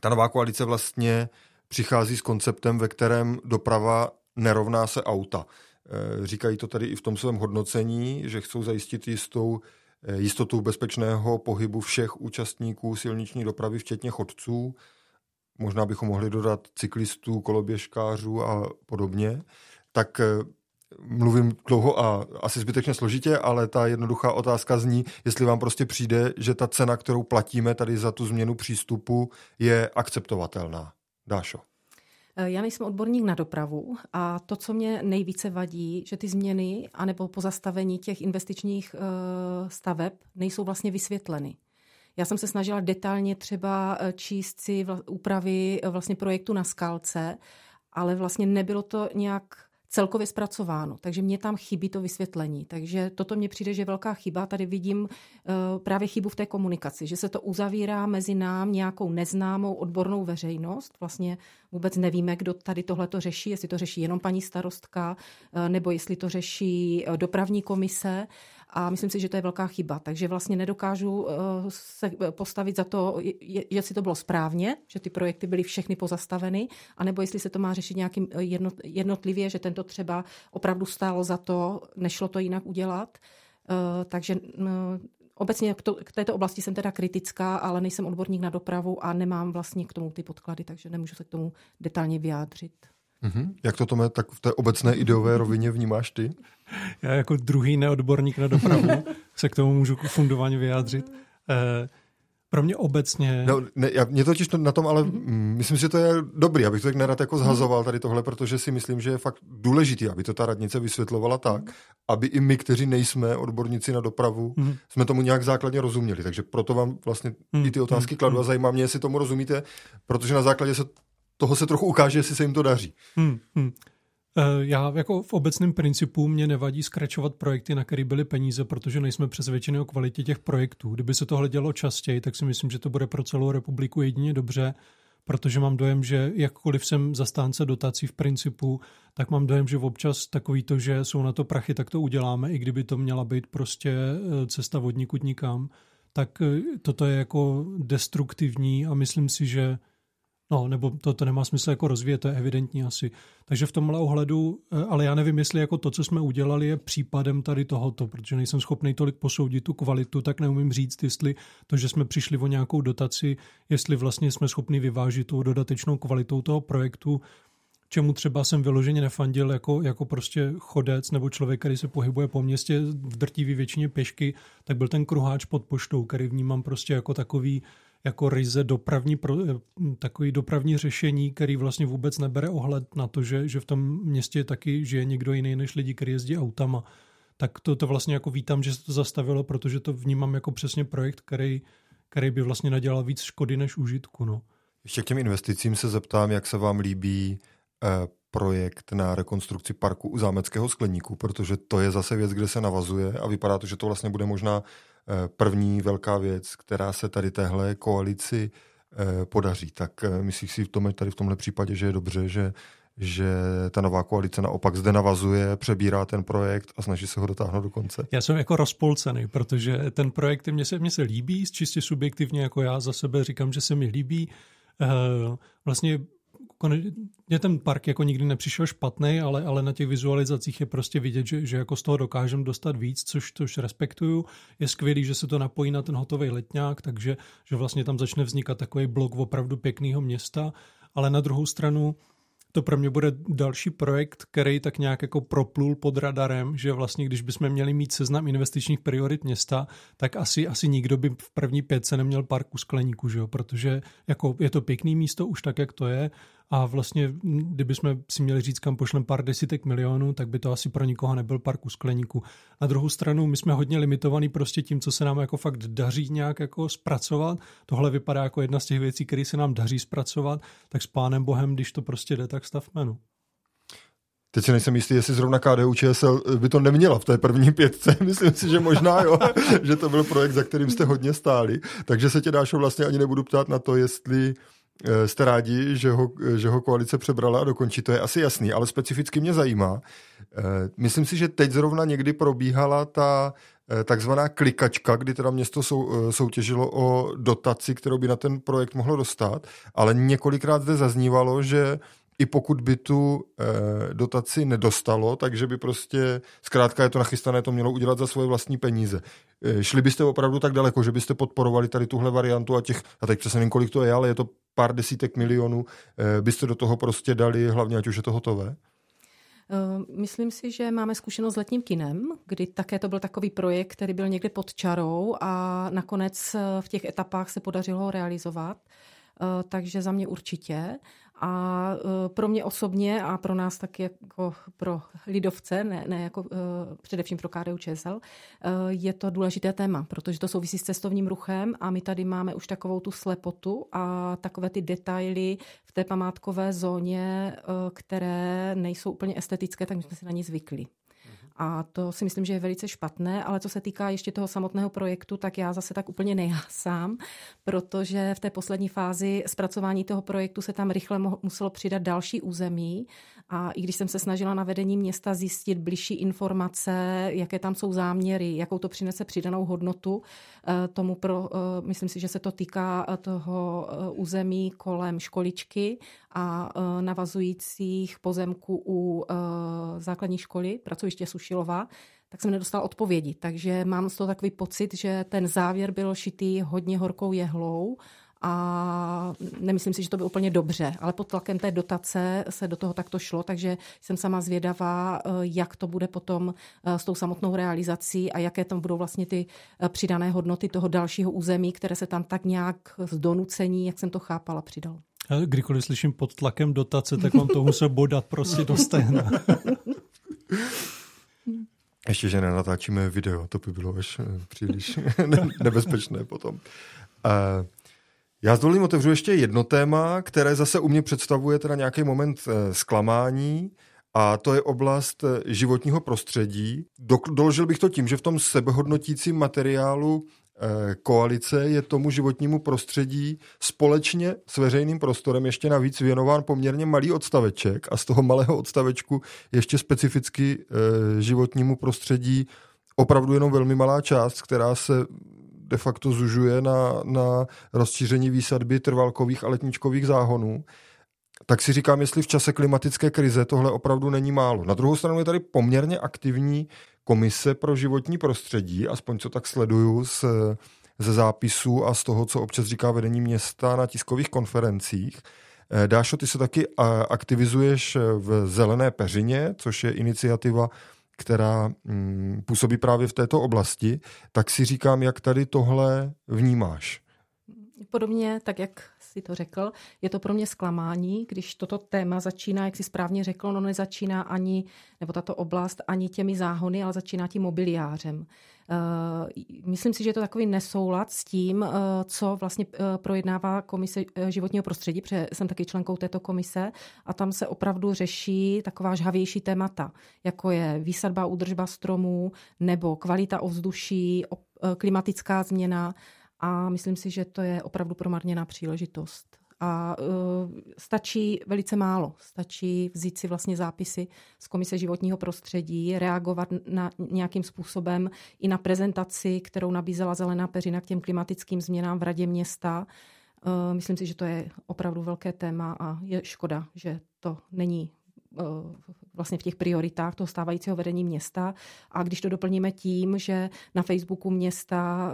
ta nová koalice vlastně přichází s konceptem, ve kterém doprava nerovná se auta. Říkají to tady i v tom svém hodnocení, že chcou zajistit jistotu bezpečného pohybu všech účastníků silniční dopravy, včetně chodců. Možná bychom mohli dodat cyklistů, koloběžkářů a podobně. Tak mluvím dlouho a asi zbytečně složitě, ale ta jednoduchá otázka zní, jestli vám prostě přijde, že ta cena, kterou platíme tady za tu změnu přístupu, je akceptovatelná. Dášo. Já nejsem odborník na dopravu a to, co mě nejvíce vadí, že ty změny anebo pozastavení těch investičních staveb nejsou vlastně vysvětleny. Já jsem se snažila detailně třeba číst si úpravy vlastně projektu na Skalce, ale vlastně nebylo to nějak celkově zpracováno, takže mě tam chybí to vysvětlení. Takže toto mně přijde, že je velká chyba. Tady vidím právě chybu v té komunikaci, že se to uzavírá mezi nám nějakou neznámou odbornou veřejnost. Vlastně vůbec nevíme, kdo tady tohleto řeší, jestli to řeší jenom paní starostka, nebo jestli to řeší dopravní komise. A myslím si, že to je velká chyba. Takže vlastně nedokážu se postavit za to, jestli to bylo správně, že ty projekty byly všechny pozastaveny, anebo jestli se to má řešit nějakým jednotlivě, že tento třeba opravdu stálo za to, nešlo to jinak udělat. Takže obecně k této oblasti jsem teda kritická, ale nejsem odborník na dopravu a nemám vlastně k tomu ty podklady, takže nemůžu se k tomu detailně vyjádřit. Mm-hmm. Jak to, Tome, tak v té obecné ideové rovině vnímáš ty? Já jako druhý neodborník na dopravu se k tomu můžu fundovaně vyjádřit. Pro mě obecně... No, ne, mě totiž na tom, ale myslím, že to je dobrý, abych to tak nerad jako zhazoval tady tohle, protože si myslím, že je fakt důležitý, aby to ta radnice vysvětlovala tak, aby i my, kteří nejsme odborníci na dopravu, jsme tomu nějak základně rozuměli. Takže proto vám vlastně i ty otázky kladu a zajímá mě, jestli tomu rozumíte, protože na základě toho se trochu ukáže, jestli se jim to daří. Já jako v obecném principu mě nevadí zkračovat projekty, na které byly peníze, protože nejsme přesvědčeni o kvalitě těch projektů. Kdyby se tohle dělo častěji, tak si myslím, že to bude pro celou republiku jedině dobře, protože mám dojem, že jakkoliv jsem zastánce dotací v principu, tak mám dojem, že občas takový to, že jsou na to prachy, tak to uděláme, i kdyby to měla být prostě cesta vodníkud nikam. Tak toto je jako destruktivní a myslím si, že nebo to nemá smysl jako rozvíjet, to je evidentní asi. Takže v tomhle ohledu, ale já nevím, jestli jako to, co jsme udělali, je případem tady tohoto, protože nejsem schopný tolik posoudit tu kvalitu, tak neumím říct, jestli to, že jsme přišli o nějakou dotaci, jestli vlastně jsme schopni vyvážit tou dodatečnou kvalitou toho projektu, čemu třeba jsem vyloženě nefandil jako prostě chodec nebo člověk, který se pohybuje po městě v drtivé většině pěšky, tak byl ten kruháč pod poštou, který vnímám prostě jako takový jako ryze takový dopravní řešení, který vlastně vůbec nebere ohled na to, že v tom městě taky žije někdo jiný než lidi, kteří jezdí autama. Tak to vlastně jako vítám, že se to zastavilo, protože to vnímám jako přesně projekt, který by vlastně nadělal víc škody než užitku. No. Ještě k těm investicím se zeptám, jak se vám líbí projekt na rekonstrukci parku u Zámeckého Skleníku, protože to je zase věc, kde se navazuje a vypadá to, že to vlastně bude možná první velká věc, která se tady téhle koalici podaří. Tak myslím si tady v tomhle případě, že je dobře, že ta nová koalice naopak zde navazuje, přebírá ten projekt a snaží se ho dotáhnout do konce. Já jsem jako rozpolcený, protože ten projekt mně se líbí, čistě subjektivně jako já za sebe říkám, že se mi líbí. Vlastně mě ten park jako nikdy nepřišel špatný, ale na těch vizualizacích je prostě vidět, že jako z toho dokážeme dostat víc, což respektuju. Je skvělý, že se to napojí na ten hotový letňák, takže že vlastně tam začne vznikat takový blok opravdu pěkného města, ale na druhou stranu to pro mě bude další projekt, který tak nějak jako proplul pod radarem, že vlastně když bychom měli mít seznam investičních priorit města, tak asi nikdo by v první pětce neměl park u Skleníku, že jo? Protože jako je to pěkný místo už tak, jak to je a vlastně kdybychom si měli říct, kam pošlem pár desítek milionů, tak by to asi pro nikoho nebyl park u Skleníku. Na druhou stranu my jsme hodně limitovaní prostě tím, co se nám jako fakt daří nějak jako zpracovat. Tohle vypadá jako jedna z těch věcí, které se nám daří zpracovat, tak s pánem Bohem, když to prostě jde, tak stavme. No. Teď si nejsem jistý, jestli zrovna KDU ČSL by to neměla v té první pětce. Myslím si, že možná jo, že to byl projekt, za kterým jste hodně stáli. Takže se tě, Dášo, vlastně ani nebudu ptát na to, jestli jste rádi, že ho koalice přebrala a dokončí, to je asi jasný, ale specificky mě zajímá. Myslím si, že teď zrovna někdy probíhala ta takzvaná klikačka, kdy teda město soutěžilo o dotaci, kterou by na ten projekt mohlo dostat, ale několikrát zde zaznívalo, že i pokud by tu dotaci nedostalo, takže by prostě, zkrátka je to nachystané, to mělo udělat za svoje vlastní peníze. Šli byste opravdu tak daleko, že byste podporovali tady tuhle variantu a těch, a teď přesně nevím, kolik to je, ale je to pár desítek milionů, byste do toho prostě dali, hlavně ať už je to hotové? Myslím si, že máme zkušenost s letním kinem, kdy také to byl takový projekt, který byl někde pod čarou a nakonec v těch etapách se podařilo ho realizovat. Takže za mě určitě. A pro mě osobně a pro nás taky jako pro lidovce, ne jako především pro KDU ČSL, je to důležité téma, protože to souvisí s cestovním ruchem a my tady máme už takovou tu slepotu a takové ty detaily v té památkové zóně, které nejsou úplně estetické, tak my jsme si na ně zvykli. A to si myslím, že je velice špatné, ale co se týká ještě toho samotného projektu, tak já zase tak úplně nejásám, protože v té poslední fázi zpracování toho projektu se tam rychle muselo přidat další území a i když jsem se snažila na vedení města zjistit bližší informace, jaké tam jsou záměry, jakou to přinese přidanou hodnotu, myslím si, že se to týká toho území kolem školičky a navazujících pozemků u základní školy, pracoviště Sušilová, tak jsem nedostal odpovědi. Takže mám z toho takový pocit, že ten závěr byl šitý hodně horkou jehlou a nemyslím si, že to bylo úplně dobře, ale pod tlakem té dotace se do toho takto šlo, takže jsem sama zvědavá, jak to bude potom s tou samotnou realizací a jaké tam budou vlastně ty přidané hodnoty toho dalšího území, které se tam tak nějak z donucení, jak jsem to chápala, přidalo. Kdykoliv slyším pod tlakem dotace, tak mám to musel bodat prostě do stehna. Ještě, že nenatáčíme video, to by bylo až příliš nebezpečné potom. Já s dovolím otevřu ještě jedno téma, které zase u mě představuje teda nějaký moment zklamání, a to je oblast životního prostředí. Doložil bych to tím, že v tom sebehodnotícím materiálu koalice je tomu životnímu prostředí společně s veřejným prostorem ještě navíc věnován poměrně malý odstaveček a z toho malého odstavečku ještě specificky životnímu prostředí opravdu jenom velmi malá část, která se de facto zužuje na rozšíření výsadby trvalkových a letničkových záhonů. Tak si říkám, jestli v čase klimatické krize tohle opravdu není málo. Na druhou stranu je tady poměrně aktivní Komise pro životní prostředí, aspoň co tak sleduju ze zápisů a z toho, co občas říká vedení města na tiskových konferencích. Dášo, ty se taky aktivizuješ v Zelené peřině, což je iniciativa, která působí právě v této oblasti. Tak si říkám, jak tady tohle vnímáš? Podobně, tak jak jsi to řekl, je to pro mě zklamání, když toto téma začíná, jak jsi správně řekl, no nezačíná ani, nebo tato oblast, ani těmi záhony, ale začíná tím mobiliářem. Myslím si, že je to takový nesoulad s tím, co vlastně projednává Komise životního prostředí, protože jsem taky členkou této komise a tam se opravdu řeší taková žhavější témata, jako je výsadba, údržba stromů nebo kvalita ovzduší, klimatická změna. A myslím si, že to je opravdu promarněná příležitost. A stačí velice málo. Stačí vzít si vlastně zápisy z Komise životního prostředí, reagovat na nějakým způsobem i na prezentaci, kterou nabízela Zelená peřina k těm klimatickým změnám v Radě města. Myslím si, že to je opravdu velké téma a je škoda, že to není vlastně v těch prioritách toho stávajícího vedení města. A když to doplníme tím, že na Facebooku města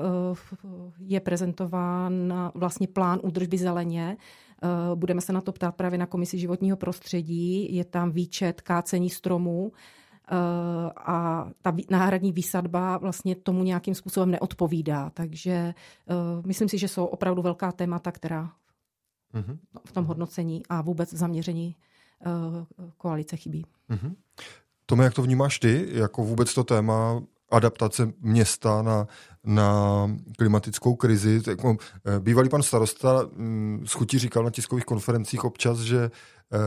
je prezentován vlastně plán údržby zeleně, budeme se na to ptát právě na Komisi životního prostředí, je tam výčet kácení stromů a ta náhradní výsadba vlastně tomu nějakým způsobem neodpovídá. Takže myslím si, že jsou opravdu velká témata, která v tom hodnocení a vůbec zaměření koalice chybí. Mm-hmm. Tome, jak to vnímáš ty, jako vůbec to téma adaptace města na klimatickou krizi? Bývalý pan starosta z chutí říkal na tiskových konferencích občas, že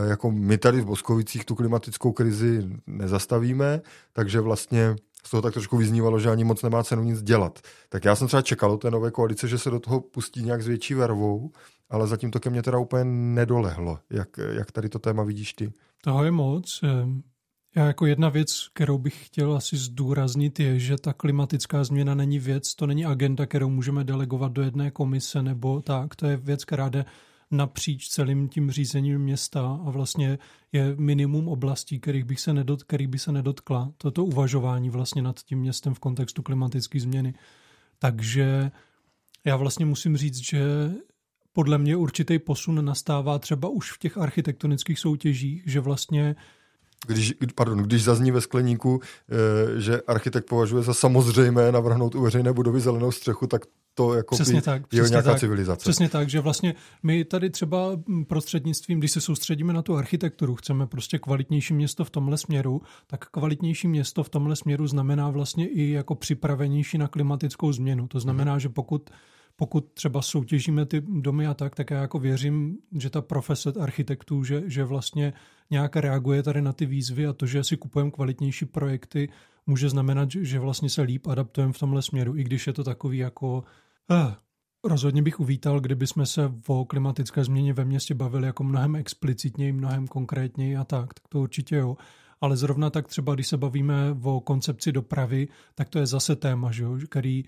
jako my tady v Boskovicích tu klimatickou krizi nezastavíme, takže vlastně z toho tak trošku vyznívalo, že ani moc nemá cenu nic dělat. Tak já jsem třeba čekal od té nové koalice, že se do toho pustí nějak s větší vervou, ale zatím to ke mně teda úplně nedolehlo. Jak tady to téma vidíš ty? Toho je moc. Já jako jedna věc, kterou bych chtěl asi zdůraznit, je, že ta klimatická změna není věc, to není agenda, kterou můžeme delegovat do jedné komise nebo tak. To je věc, která jde napříč celým tím řízením města a vlastně je minimum oblastí, kterých by se nedotkla toto uvažování vlastně nad tím městem v kontextu klimatické změny. Takže já vlastně musím říct, že podle mě určitý posun nastává třeba už v těch architektonických soutěžích, že vlastně Když zazní ve skleníku, že architekt považuje za samozřejmé navrhnout u veřejné budovy zelenou střechu, tak to jako je nějaká civilizace. Přesně tak, že vlastně my tady třeba prostřednictvím, když se soustředíme na tu architekturu, chceme prostě kvalitnější město v tomhle směru, tak kvalitnější město v tomhle směru znamená vlastně i jako připravenější na klimatickou změnu. To znamená, že pokud třeba soutěžíme ty domy a tak já jako věřím, že ta profese architektů, že vlastně nějak reaguje tady na ty výzvy a to, že si kupujeme kvalitnější projekty, může znamenat, že vlastně se líp adaptujeme v tomhle směru, i když je to takový jako... Rozhodně bych uvítal, kdyby jsme se o klimatické změně ve městě bavili jako mnohem explicitněji, mnohem konkrétněji a tak to určitě jo. Ale zrovna tak třeba, když se bavíme o koncepci dopravy, tak to je zase téma, že jo, který...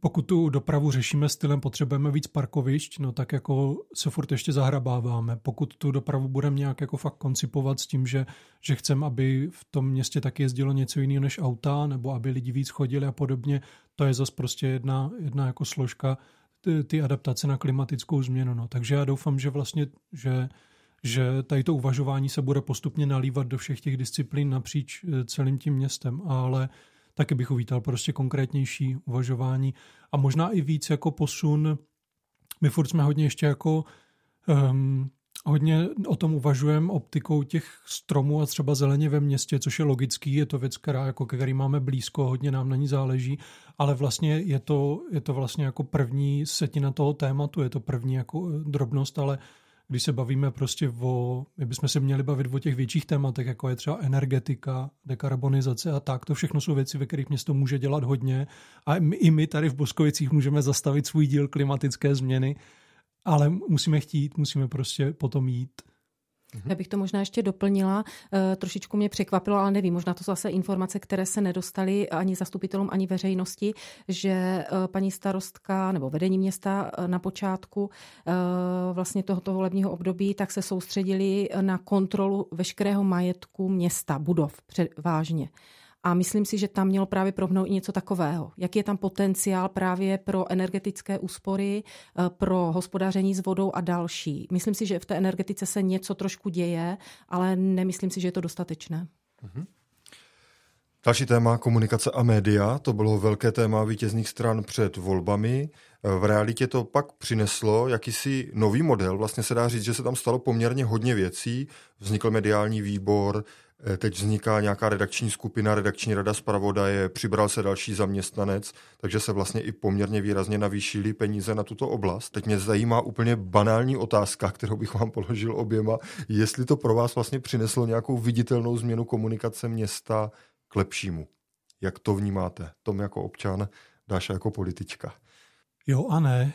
Pokud tu dopravu řešíme stylem potřebujeme víc parkovišť, no tak jako se furt ještě zahrabáváme. Pokud tu dopravu budeme nějak jako fakt koncipovat s tím, že chceme, aby v tom městě taky jezdilo něco jiného než auta, nebo aby lidi víc chodili a podobně, to je zase prostě jedna jako složka ty adaptace na klimatickou změnu. No. Takže já doufám, že vlastně, že tady to uvažování se bude postupně nalívat do všech těch disciplín napříč celým tím městem, ale taky bych uvítal prostě konkrétnější uvažování a možná i víc jako posun. My furt jsme hodně ještě jako hodně o tom uvažujeme optikou těch stromů a třeba zeleně ve městě, což je logický, je to věc, který máme blízko, hodně nám na ní záleží, ale vlastně je to vlastně jako první setina toho tématu, je to první jako drobnost, ale když se bavíme prostě my bychom se měli bavit o těch větších tématech, jako je třeba energetika, dekarbonizace a tak, to všechno jsou věci, ve kterých město může dělat hodně a i my tady v Boskovicích můžeme zastavit svůj díl klimatické změny, ale musíme chtít, musíme prostě potom jít. Já bych to možná ještě doplnila, trošičku mě překvapilo, ale nevím, možná to jsou zase informace, které se nedostaly ani zastupitelům, ani veřejnosti, že paní starostka nebo vedení města na počátku vlastně tohoto volebního období tak se soustředili na kontrolu veškerého majetku města, budov převážně. A myslím si, že tam mělo právě probnout i něco takového. Jaký je tam potenciál právě pro energetické úspory, pro hospodaření s vodou a další. Myslím si, že v té energetice se něco trošku děje, ale nemyslím si, že je to dostatečné. Mhm. Další téma komunikace a média. To bylo velké téma vítězných stran před volbami. V realitě to pak přineslo jakýsi nový model. Vlastně se dá říct, že se tam stalo poměrně hodně věcí. Vznikl mediální výbor, teď vzniká nějaká redakční skupina, redakční rada zpravodaje, přibral se další zaměstnanec, takže se vlastně i poměrně výrazně navýšily peníze na tuto oblast. Teď mě zajímá úplně banální otázka, kterou bych vám položil oběma, jestli to pro vás vlastně přineslo nějakou viditelnou změnu komunikace města k lepšímu. Jak to vnímáte? Tom jako občan, Dáša jako politička. Jo a ne.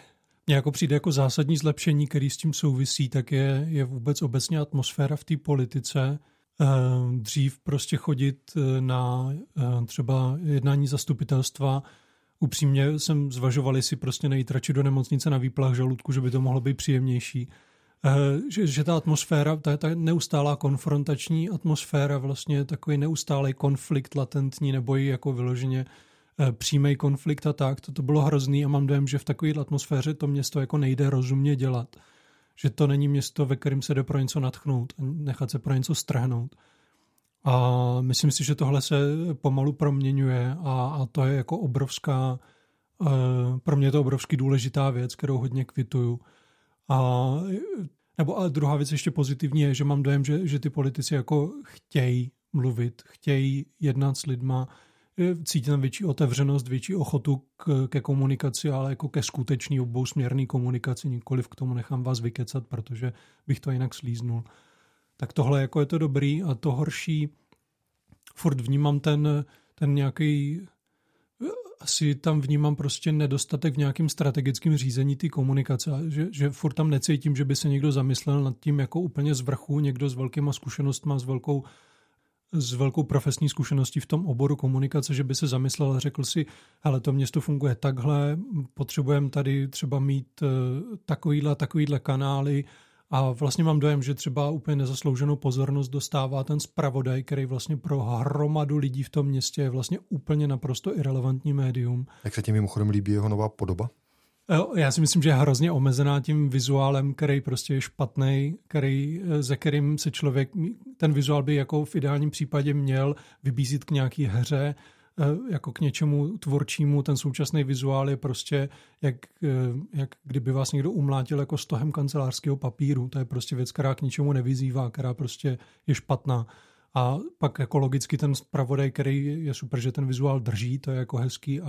Mně jako přijde jako zásadní zlepšení, který s tím souvisí, tak je vůbec obecně atmosféra v té politice. Dřív prostě chodit na třeba jednání zastupitelstva. Upřímně jsem zvažoval, jestli prostě nejít radši do nemocnice na výplach žaludku, že by to mohlo být příjemnější. Že ta atmosféra, ta neustálá konfrontační atmosféra, vlastně takový neustálý konflikt latentní nebo i jako vyloženě přímý konflikt a tak, to bylo hrozný a mám dojem, že v takové atmosféře to město jako nejde rozumně dělat. Že to není město, ve kterém se jde pro něco nadchnout, nechat se pro něco strhnout. A myslím si, že tohle se pomalu proměňuje a to je jako obrovská, pro mě je to obrovský důležitá věc, kterou hodně kvituju. A druhá věc ještě pozitivní je, že mám dojem, že ty politici jako chtějí mluvit, chtějí jednat s lidma, cítí tam větší otevřenost, větší ochotu ke komunikaci, ale jako ke skutečný obousměrný komunikaci, nikoliv k tomu nechám vás vykecat, protože bych to jinak slíznul. Tak tohle jako je to dobrý a to horší. Furt vnímám ten nějaký asi tam vnímám prostě nedostatek v nějakém strategickém řízení té komunikace, že furt tam necítím, že by se někdo zamyslel nad tím jako úplně z vrchu, někdo s velkýma zkušenostma, s velkou profesní zkušeností v tom oboru komunikace, že by se zamyslel a řekl si, hele, to město funguje takhle, potřebujeme tady třeba mít takovýhle kanály. A vlastně mám dojem, že třeba úplně nezaslouženou pozornost dostává ten zpravodaj, který vlastně pro hromadu lidí v tom městě je vlastně úplně naprosto irelevantní médium. Jak se tím mimochodem líbí jeho nová podoba? Já si myslím, že je hrozně omezená tím vizuálem, který prostě je špatnej, za kterým se člověk, ten vizuál by jako v ideálním případě měl vybízit k nějaký hře, jako k něčemu tvůrčímu. Ten současný vizuál je prostě, jak kdyby vás někdo umlátil jako stohem kancelářského papíru. To je prostě věc, která k ničemu nevyzývá, která prostě je špatná. A pak jako logicky ten zpravodaj, který je super, že ten vizuál drží, to je jako hezký,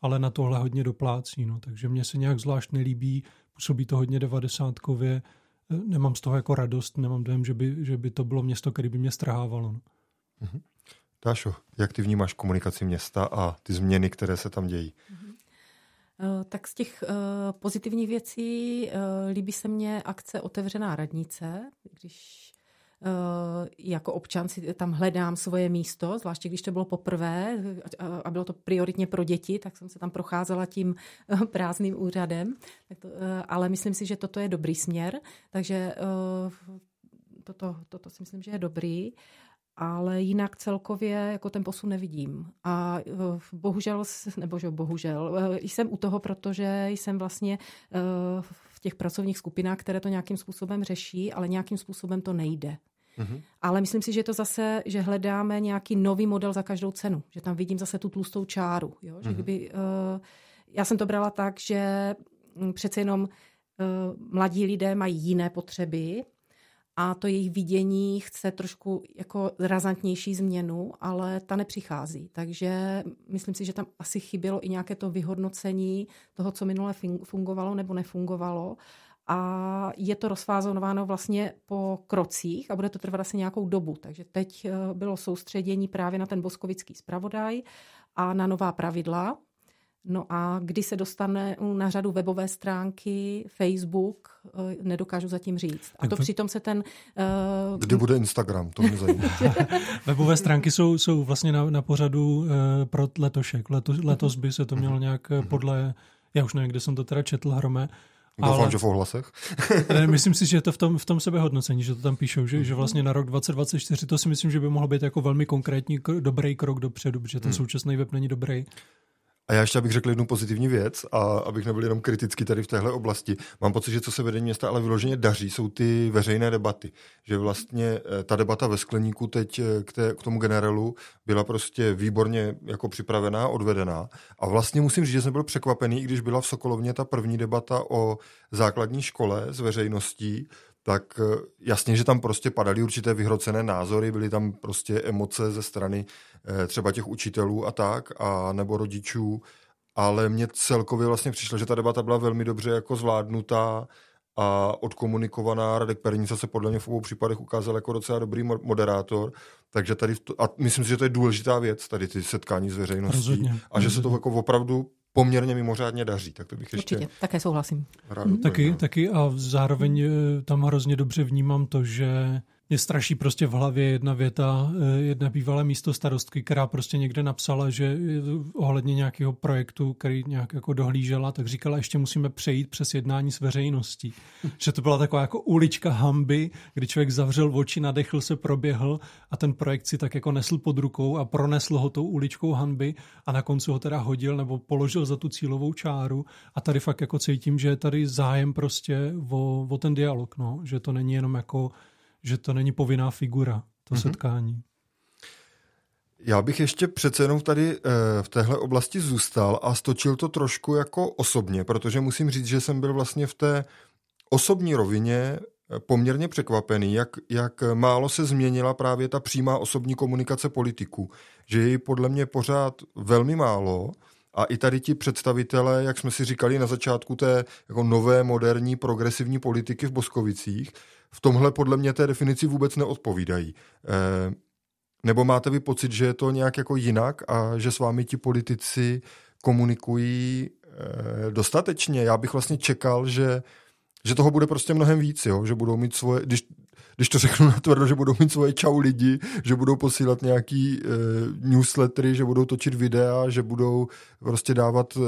ale na tohle hodně doplácí. No. Takže mně se nějak zvlášť nelíbí, působí to hodně devadesátkově, nemám z toho jako radost, nemám dojem, že by to bylo město, které by mě strhávalo. No. Mhm. Dášo, jak ty vnímáš komunikaci města a ty změny, které se tam dějí? Tak z těch pozitivních věcí líbí se mně akce Otevřená radnice, když jako občan si tam hledám svoje místo, zvláště když to bylo poprvé a bylo to prioritně pro děti, tak jsem se tam procházela tím prázdným úřadem. Ale myslím si, že toto je dobrý směr, takže toto si myslím, že je dobrý. Ale jinak celkově jako ten posun nevidím. A bohužel, jsem u toho, protože jsem vlastně v těch pracovních skupinách, které to nějakým způsobem řeší, ale nějakým způsobem to nejde. Mm-hmm. Ale myslím si, že je to zase, že hledáme nějaký nový model za každou cenu. Že tam vidím zase tu tlustou čáru. Jo? Že kdyby, já jsem to brala tak, že přece jenom mladí lidé mají jiné potřeby, a to jejich vidění chce trošku jako razantnější změnu, ale ta nepřichází. Takže myslím si, že tam asi chybělo i nějaké to vyhodnocení toho, co minule fungovalo nebo nefungovalo. A je to rozfázováno vlastně po krocích a bude to trvat asi nějakou dobu. Takže teď bylo soustředění právě na ten boskovický zpravodaj a na nová pravidla. No a kdy se dostane na řadu webové stránky, Facebook, nedokážu zatím říct. A to přitom se ten... Kdy bude Instagram, to mě zajímá. Webové stránky jsou vlastně na pořadu pro letošek. Letos by se to mělo nějak podle... Já už nevím, kde jsem to teda četl, hromé. Doufám, že v Ohlasech. Myslím si, že je to v tom sebehodnocení, že to tam píšou, že vlastně na rok 2024, to si myslím, že by mohlo být jako velmi konkrétní, dobrý krok dopředu, protože ten současný web není dobrý. A já ještě abych řekl jednu pozitivní věc, a abych nebyl jenom kritický tady v téhle oblasti. Mám pocit, že co se vedení města ale vyloženě daří, jsou ty veřejné debaty. Že vlastně ta debata ve Skleníku teď k tomu generelu byla prostě výborně jako připravená, odvedená. A vlastně musím říct, že jsem byl překvapený, i když byla v Sokolovně ta první debata o základní škole s veřejností, tak jasně, že tam prostě padaly určité vyhrocené názory, byly tam prostě emoce ze strany třeba těch učitelů a tak, a nebo rodičů, ale mně celkově vlastně přišlo, že ta debata byla velmi dobře jako zvládnutá a odkomunikovaná. Radek Pernica se podle mě v obou případech ukázal jako docela dobrý moderátor, takže tady, a myslím si, že to je důležitá věc, tady ty setkání s veřejností. Rozhodně. A že se to jako opravdu poměrně mimořádně daří, tak to bych ještě... Určitě, také souhlasím. Taky a zároveň tam hrozně dobře vnímám to, že mě straší prostě v hlavě jedna věta, jedna bývalá místostarostky, která prostě někde napsala, že ohledně nějakého projektu, který nějak jako dohlížela, tak říkala, ještě musíme přejít přes jednání s veřejností. Že to byla taková jako ulička hanby, kdy člověk zavřel oči, nadechl se, proběhl a ten projekt si tak jako nesl pod rukou a pronesl ho tou uličkou hanby a na konci ho teda hodil nebo položil za tu cílovou čáru a tady fakt jako cítím, že je tady zájem prostě o ten dialog, no, že to není jenom jako že to není povinná figura, to setkání. Já bych ještě přece jenom tady v téhle oblasti zůstal a stočil to trošku jako osobně, protože musím říct, že jsem byl vlastně v té osobní rovině poměrně překvapený, jak málo se změnila právě ta přímá osobní komunikace politiků, že je podle mě pořád velmi málo. A i tady ti představitelé, jak jsme si říkali na začátku té jako nové, moderní, progresivní politiky v Boskovicích, v tomhle podle mě té definici vůbec neodpovídají. Nebo máte vy pocit, že je to nějak jako jinak a že s vámi ti politici komunikují dostatečně. Já bych vlastně čekal, že toho bude prostě mnohem víc, jo? Že budou mít svoje, když to řeknu natvrdo, že budou mít svoje čau lidi, že budou posílat nějaký newslettery, že budou točit videa, že budou prostě dávat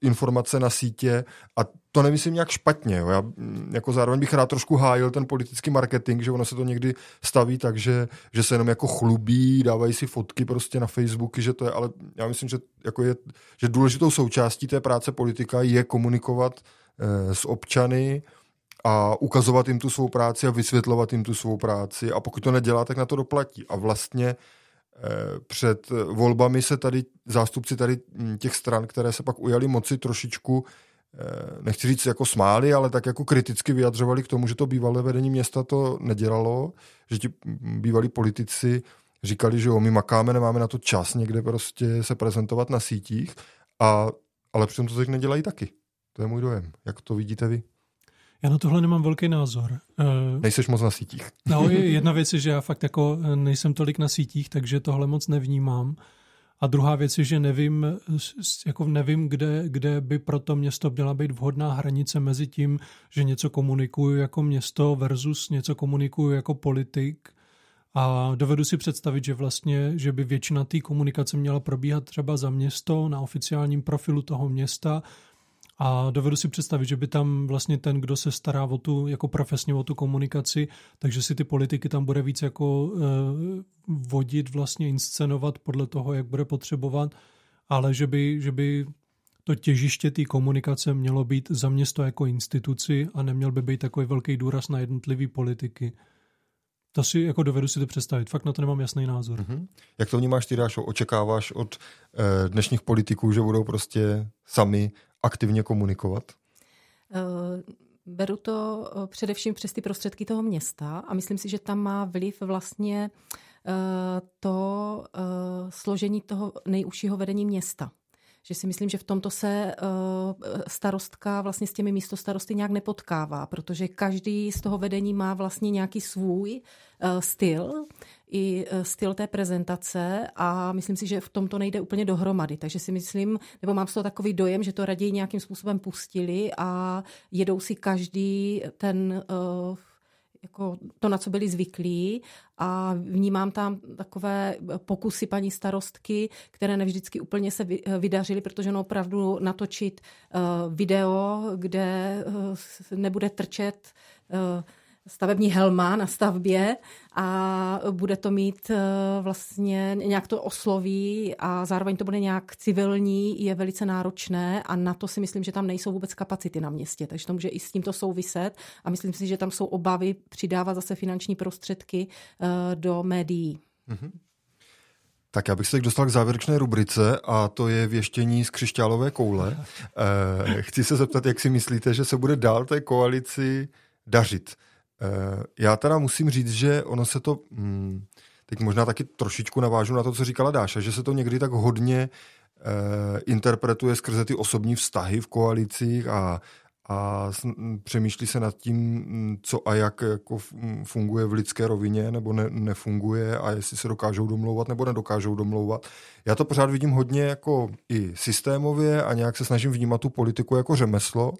informace na sítě a to nemyslím nějak špatně. Jo. Já jako zároveň bych rád trošku hájil ten politický marketing, že ono se to někdy staví tak, že se jenom jako chlubí, dávají si fotky prostě na Facebooky, že to je, ale já myslím, že, jako je, že důležitou součástí té práce politika je komunikovat s občany a ukazovat jim tu svou práci a vysvětlovat jim tu svou práci a pokud to nedělá, tak na to doplatí. A vlastně před volbami se tady zástupci tady těch stran, které se pak ujali moci trošičku, nechci říct jako smáli, ale tak jako kriticky vyjadřovali k tomu, že to bývalé vedení města to nedělalo, že ti bývalí politici říkali, že jo, my makáme, nemáme na to čas někde prostě se prezentovat na sítích, ale přitom to teď nedělají taky. To je můj dojem. Jak to vidíte vy? Já na tohle nemám velký názor. Nejseš moc na sítích. No, jedna věc je, že já fakt jako nejsem tolik na sítích, takže tohle moc nevnímám. A druhá věc je, že nevím, kde by pro to město měla být vhodná hranice mezi tím, že něco komunikuju jako město versus něco komunikuju jako politik. A dovedu si představit, že vlastně, že by většina té komunikace měla probíhat třeba za město, na oficiálním profilu toho města. A dovedu si představit, že by tam vlastně ten, kdo se stará o tu, jako profesně o tu komunikaci, takže si ty politiky tam bude víc jako vodit, vlastně inscenovat podle toho, jak bude potřebovat, ale že by to těžiště té komunikace mělo být za město jako instituci a neměl by být takový velký důraz na jednotlivý politiky. To si jako dovedu si to představit. Fakt na to nemám jasný názor. Mm-hmm. Jak to vnímáš ty, Dášo? Očekáváš od dnešních politiků, že budou prostě sami aktivně komunikovat? Beru to především přes ty prostředky toho města a myslím si, že tam má vliv vlastně to složení toho nejužšího vedení města. Že si myslím, že v tomto se starostka vlastně s těmi místostarosty nějak nepotkává, protože každý z toho vedení má vlastně nějaký svůj styl, i styl té prezentace a myslím si, že v tom to nejde úplně dohromady. Takže si myslím, nebo mám z toho takový dojem, že to raději nějakým způsobem pustili a jedou si každý ten, jako to, na co byli zvyklí a vnímám tam takové pokusy paní starostky, které nevždycky úplně se vydařily, protože ono opravdu natočit video, kde nebude trčet stavební helma na stavbě a bude to mít vlastně, nějak to osloví a zároveň to bude nějak civilní, je velice náročné a na to si myslím, že tam nejsou vůbec kapacity na městě, takže to může i s tímto souviset a myslím si, že tam jsou obavy přidávat zase finanční prostředky do médií. Mm-hmm. Tak já bych se dostal k závěrečné rubrice a to je věštění z křišťálové koule. Chci se zeptat, jak si myslíte, že se bude dál té koalici dařit? Já teda musím říct, že ono se to, teď možná taky trošičku navážu na to, co říkala Dáša, že se to někdy tak hodně interpretuje skrze ty osobní vztahy v koalicích a přemýšlí se nad tím, co a jak jako funguje v lidské rovině nebo nefunguje a jestli se dokážou domlouvat nebo nedokážou domlouvat. Já to pořád vidím hodně jako i systémově a nějak se snažím vnímat tu politiku jako řemeslo.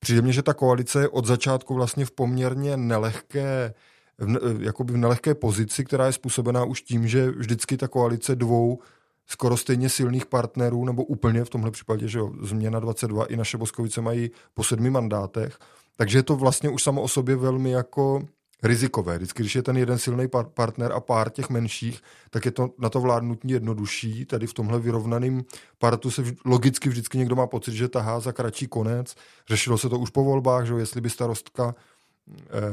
Přijde mně, že ta koalice je od začátku vlastně v poměrně nelehké, jakoby v nelehké pozici, která je způsobená už tím, že vždycky ta koalice dvou skoro stejně silných partnerů, nebo úplně v tomhle případě, že jo, Změna 22 i Naše Boskovice mají po 7 mandátech, takže je to vlastně už samo o sobě velmi jako rizikové. Vždycky, když je ten jeden silný partner a pár těch menších, tak je to na to vládnutí jednodušší. Tady v tomhle vyrovnaném partu se logicky vždycky někdo má pocit, že tahá za kratší konec. Řešilo se to už po volbách, že jestli by starostka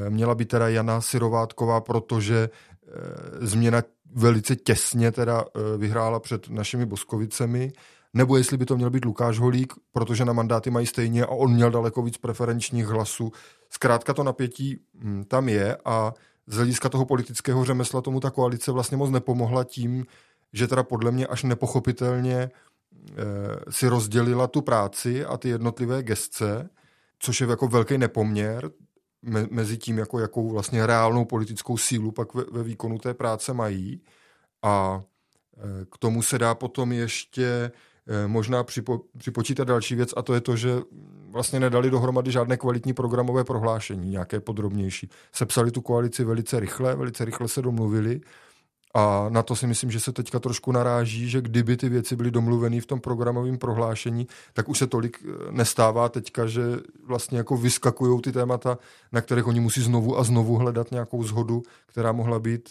měla být teda Jana Syrovátková, protože Změna velice těsně teda vyhrála před Našimi Boskovicemi, nebo jestli by to měl být Lukáš Holík, protože na mandáty mají stejně a on měl daleko víc preferenčních hlasů. Zkrátka to napětí tam je a z hlediska toho politického řemesla tomu ta koalice vlastně moc nepomohla tím, že teda podle mě až nepochopitelně si rozdělila tu práci a ty jednotlivé gesce, což je jako velký nepoměr mezi tím, jako jakou vlastně reálnou politickou sílu pak ve výkonu té práce mají. A k tomu se dá potom ještě možná připočítat další věc, a to je to, že vlastně nedali dohromady žádné kvalitní programové prohlášení, nějaké podrobnější. Sepsali tu koalici velice rychle se domluvili, a na to si myslím, že se teďka trošku naráží, že kdyby ty věci byly domluvené v tom programovém prohlášení, tak už se tolik nestává teďka, že vlastně jako vyskakujou ty témata, na kterých oni musí znovu a znovu hledat nějakou shodu, která mohla být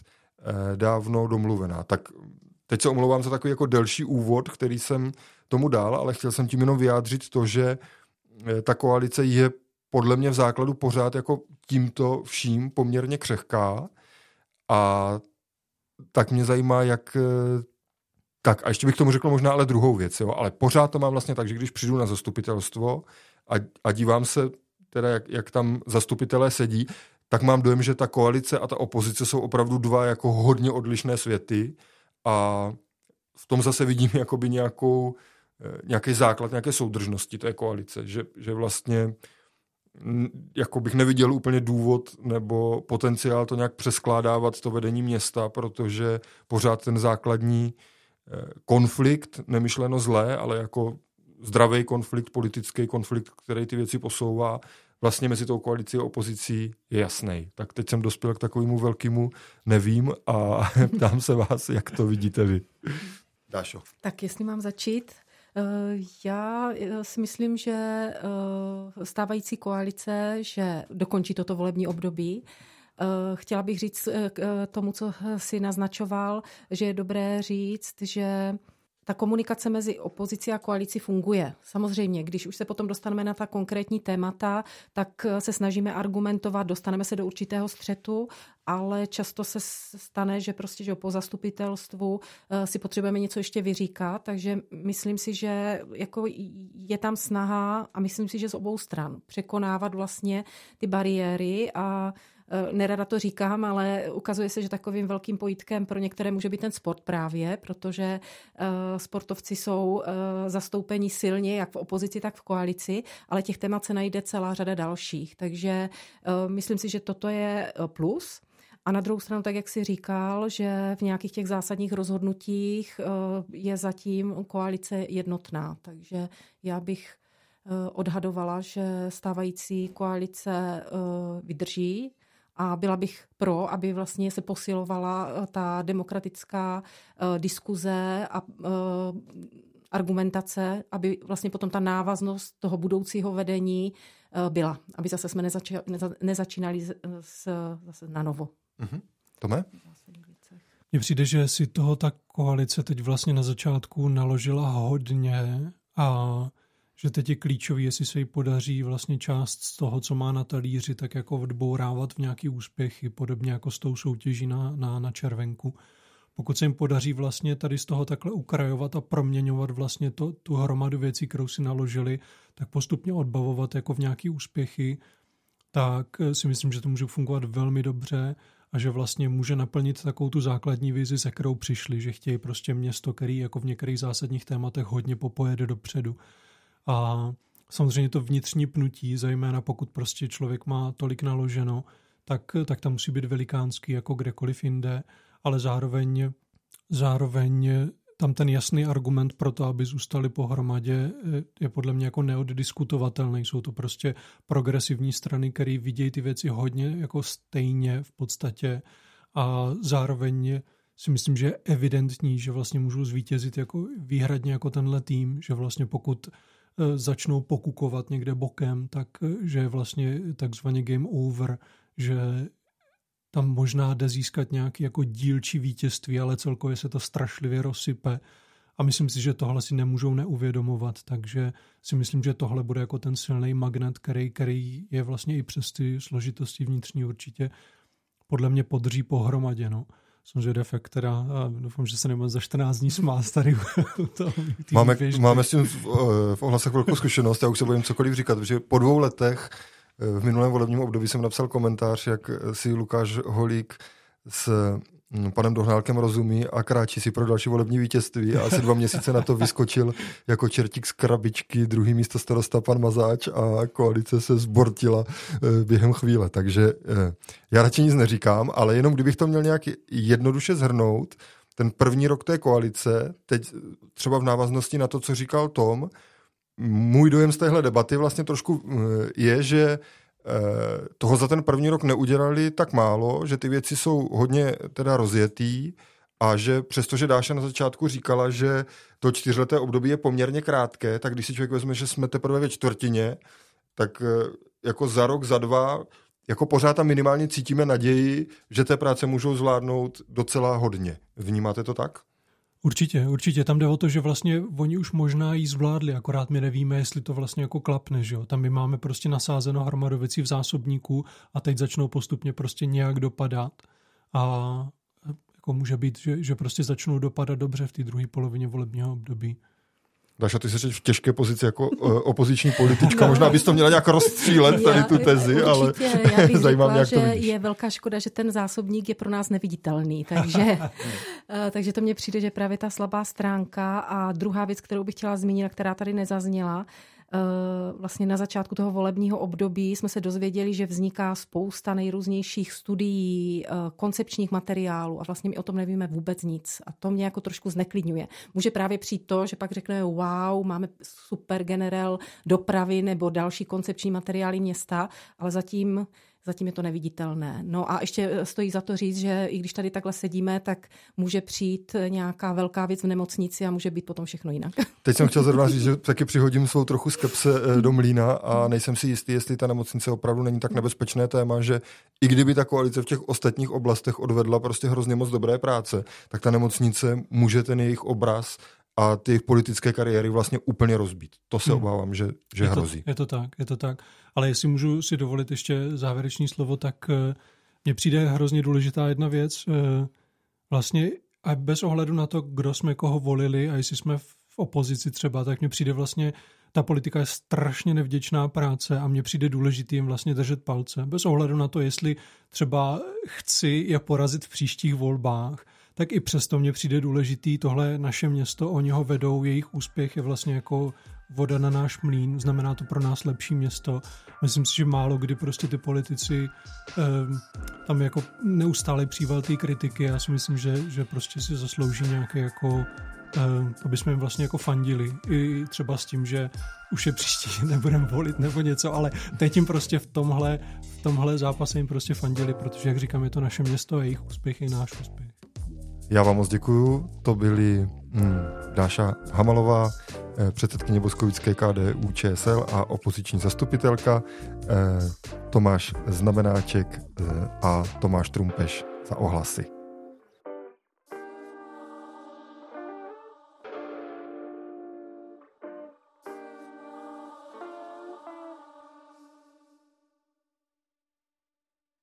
dávno domluvená. Tak teď se omlouvám za takový jako delší úvod, který jsem tomu dal, ale chtěl jsem tím jenom vyjádřit to, že ta koalice je podle mě v základu pořád jako tímto vším poměrně křehká, a tak mě zajímá, jak... Tak a ještě bych tomu řekl možná ale druhou věc, jo? Ale pořád to mám vlastně tak, že když přijdu na zastupitelstvo a dívám se teda, jak tam zastupitelé sedí, tak mám dojem, že ta koalice a ta opozice jsou opravdu dva jako hodně odlišné světy, a v tom zase vidím jakoby nějaký základ, nějaké soudržnosti té koalice, že vlastně jako bych neviděl úplně důvod nebo potenciál to nějak přeskládávat to vedení města, protože pořád ten základní konflikt, nemyšleno zlé, ale jako zdravý konflikt, politický konflikt, který ty věci posouvá, vlastně mezi tou koalicí a opozicí je jasný. Tak teď jsem dospěl k takovému velkému nevím a ptám se vás, jak to vidíte vy. Dášo. Tak jestli mám začít... Já si myslím, že stávající koalice, že dokončí toto volební období. Chtěla bych říct k tomu, co si naznačoval, že je dobré říct, že ta komunikace mezi opozicí a koalicí funguje. Samozřejmě, když už se potom dostaneme na ta konkrétní témata, tak se snažíme argumentovat, dostaneme se do určitého střetu, ale často se stane, že prostě že po zastupitelstvu si potřebujeme něco ještě vyříkat, takže myslím si, že jako je tam snaha, a myslím si, že z obou stran překonávat vlastně ty bariéry, a nerada to říkám, ale ukazuje se, že takovým velkým pojítkem pro některé může být ten sport právě, protože sportovci jsou zastoupeni silně jak v opozici, tak v koalici, ale těch témat se najde celá řada dalších. Takže myslím si, že toto je plus. A na druhou stranu, tak jak jsi říkal, že v nějakých těch zásadních rozhodnutích je zatím koalice jednotná. Takže já bych odhadovala, že stávající koalice vydrží, a byla bych pro, aby vlastně se posilovala ta demokratická diskuze a argumentace, aby vlastně potom ta návaznost toho budoucího vedení byla. Aby zase jsme nezačínali zase na novo. Mm-hmm. Tome? Mně přijde, že si toho ta koalice teď vlastně na začátku naložila hodně a že teď je klíčový, jestli se jí podaří vlastně část z toho, co má na talíři, tak jako odbourávat v nějaký úspěchy, podobně jako s tou soutěží na červenku. Pokud se jim podaří vlastně tady z toho takhle ukrajovat a proměňovat vlastně tu hromadu věcí, kterou si naložili, tak postupně odbavovat jako v nějaký úspěchy, tak si myslím, že to může fungovat velmi dobře a že vlastně může naplnit takovou tu základní vizi, se kterou přišli, že chtějí prostě město, který jako v některých zásadních tématech hodně popojede dopředu. A samozřejmě to vnitřní pnutí, zejména pokud prostě člověk má tolik naloženo, tak tam musí být velikánský jako kdekoliv jinde, ale zároveň tam ten jasný argument pro to, aby zůstali pohromadě, je podle mě jako neoddiskutovatelný. Jsou to prostě progresivní strany, které vidějí ty věci hodně jako stejně v podstatě, a zároveň si myslím, že je evidentní, že vlastně můžou zvítězit jako výhradně jako tenhle tým, že vlastně pokud začnou pokukovat někde bokem, takže je vlastně takzvaně game over, že tam možná jde získat nějaké jako dílčí vítězství, ale celkově se to strašlivě rozsype. A myslím si, že tohle si nemůžou neuvědomovat, takže si myslím, že tohle bude jako ten silný magnet, který je vlastně i přes ty složitosti vnitřní určitě podle mě podrží pohromadě, no. Jsem zvědav, která, doufám, že se nemám za 14 dní smást tady. Máme s tím v Ohlasech velkou zkušenost, já už se bojím cokoliv říkat, protože po 2 letech v minulém volebním období jsem napsal komentář, jak si Lukáš Holík s panem Dohnálkem rozumí a kráčí si pro další volební vítězství, a asi 2 měsíce na to vyskočil jako čertík z krabičky 2. místo starosta pan Mazáč a koalice se zbortila během chvíle. Takže já radši nic neříkám, ale jenom kdybych to měl nějak jednoduše shrnout, ten první rok té koalice, teď třeba v návaznosti na to, co říkal Tom, můj dojem z téhle debaty vlastně trošku je, že toho za ten první rok neudělali tak málo, že ty věci jsou hodně teda rozjetý a že přestože Dáša na začátku říkala, že to čtyřleté období je poměrně krátké, tak když si člověk vezme, že jsme teprve ve čtvrtině, tak jako za rok, za dva, jako pořád tam minimálně cítíme naději, že té práce můžou zvládnout docela hodně. Vnímáte to tak? Určitě. Tam jde o to, že vlastně oni už možná jí zvládli, akorát my nevíme, jestli to vlastně jako klapne, že jo. Tam my máme prostě nasázeno hromadu věcí v zásobníku a teď začnou postupně prostě nějak dopadat a jako může být, že prostě začnou dopadat dobře v té druhé polovině volebního období. Dáša, ty jsi v těžké pozici jako opoziční politička. Možná bys to měla nějak rozstřílet tady tu tezi, určitě, ale zajímá mě, jak to vidíš. Je velká škoda, že ten zásobník je pro nás neviditelný, takže to mně přijde, že právě ta slabá stránka. A druhá věc, kterou bych chtěla zmínit, a která tady nezazněla, vlastně na začátku toho volebního období jsme se dozvěděli, že vzniká spousta nejrůznějších studií, koncepčních materiálů a vlastně my o tom nevíme vůbec nic a to mě jako trošku zneklidňuje. Může právě přijít to, že pak řekne wow, máme super generel dopravy nebo další koncepční materiály města, ale zatím je to neviditelné. No a ještě stojí za to říct, že i když tady takhle sedíme, tak může přijít nějaká velká věc v nemocnici a může být potom všechno jinak. Teď jsem chtěl zrovna říct, že taky přihodím svou trochu skepse do mlýna a nejsem si jistý, jestli ta nemocnice opravdu není tak nebezpečné téma, že i kdyby ta koalice v těch ostatních oblastech odvedla prostě hrozně moc dobré práce, tak ta nemocnice může ten jejich obraz a ty jejich politické kariéry vlastně úplně rozbít. To se obávám, že hrozí. Je to tak. Ale jestli můžu si dovolit ještě závěrečné slovo, tak mně přijde hrozně důležitá jedna věc. Vlastně a bez ohledu na to, kdo jsme koho volili a jestli jsme v opozici třeba, tak mně přijde vlastně, ta politika je strašně nevděčná práce a mně přijde důležitým vlastně držet palce. Bez ohledu na to, jestli třeba chci je porazit v příštích volbách, tak i přesto mně přijde důležitý, tohle naše město, oni ho vedou, jejich úspěch je vlastně jako voda na náš mlýn, znamená to pro nás lepší město. Myslím si, že málo kdy prostě ty politici tam jako neustále příval té kritiky. Já si myslím, že prostě si zaslouží nějaké jako, aby jsme jim vlastně jako fandili. I třeba s tím, že už je příště nebudeme volit nebo něco, ale teď jim prostě v tomhle zápase jim prostě fandili, protože jak říkám, je to naše město a jejich úspěch je náš úspěch. Já vám moc děkuju, to byli Dáša Hamalová, předsedkyně boskovické KDU ČSL a opoziční zastupitelka, Tomáš Znamenáček a Tomáš Trumpeš za Ohlasy.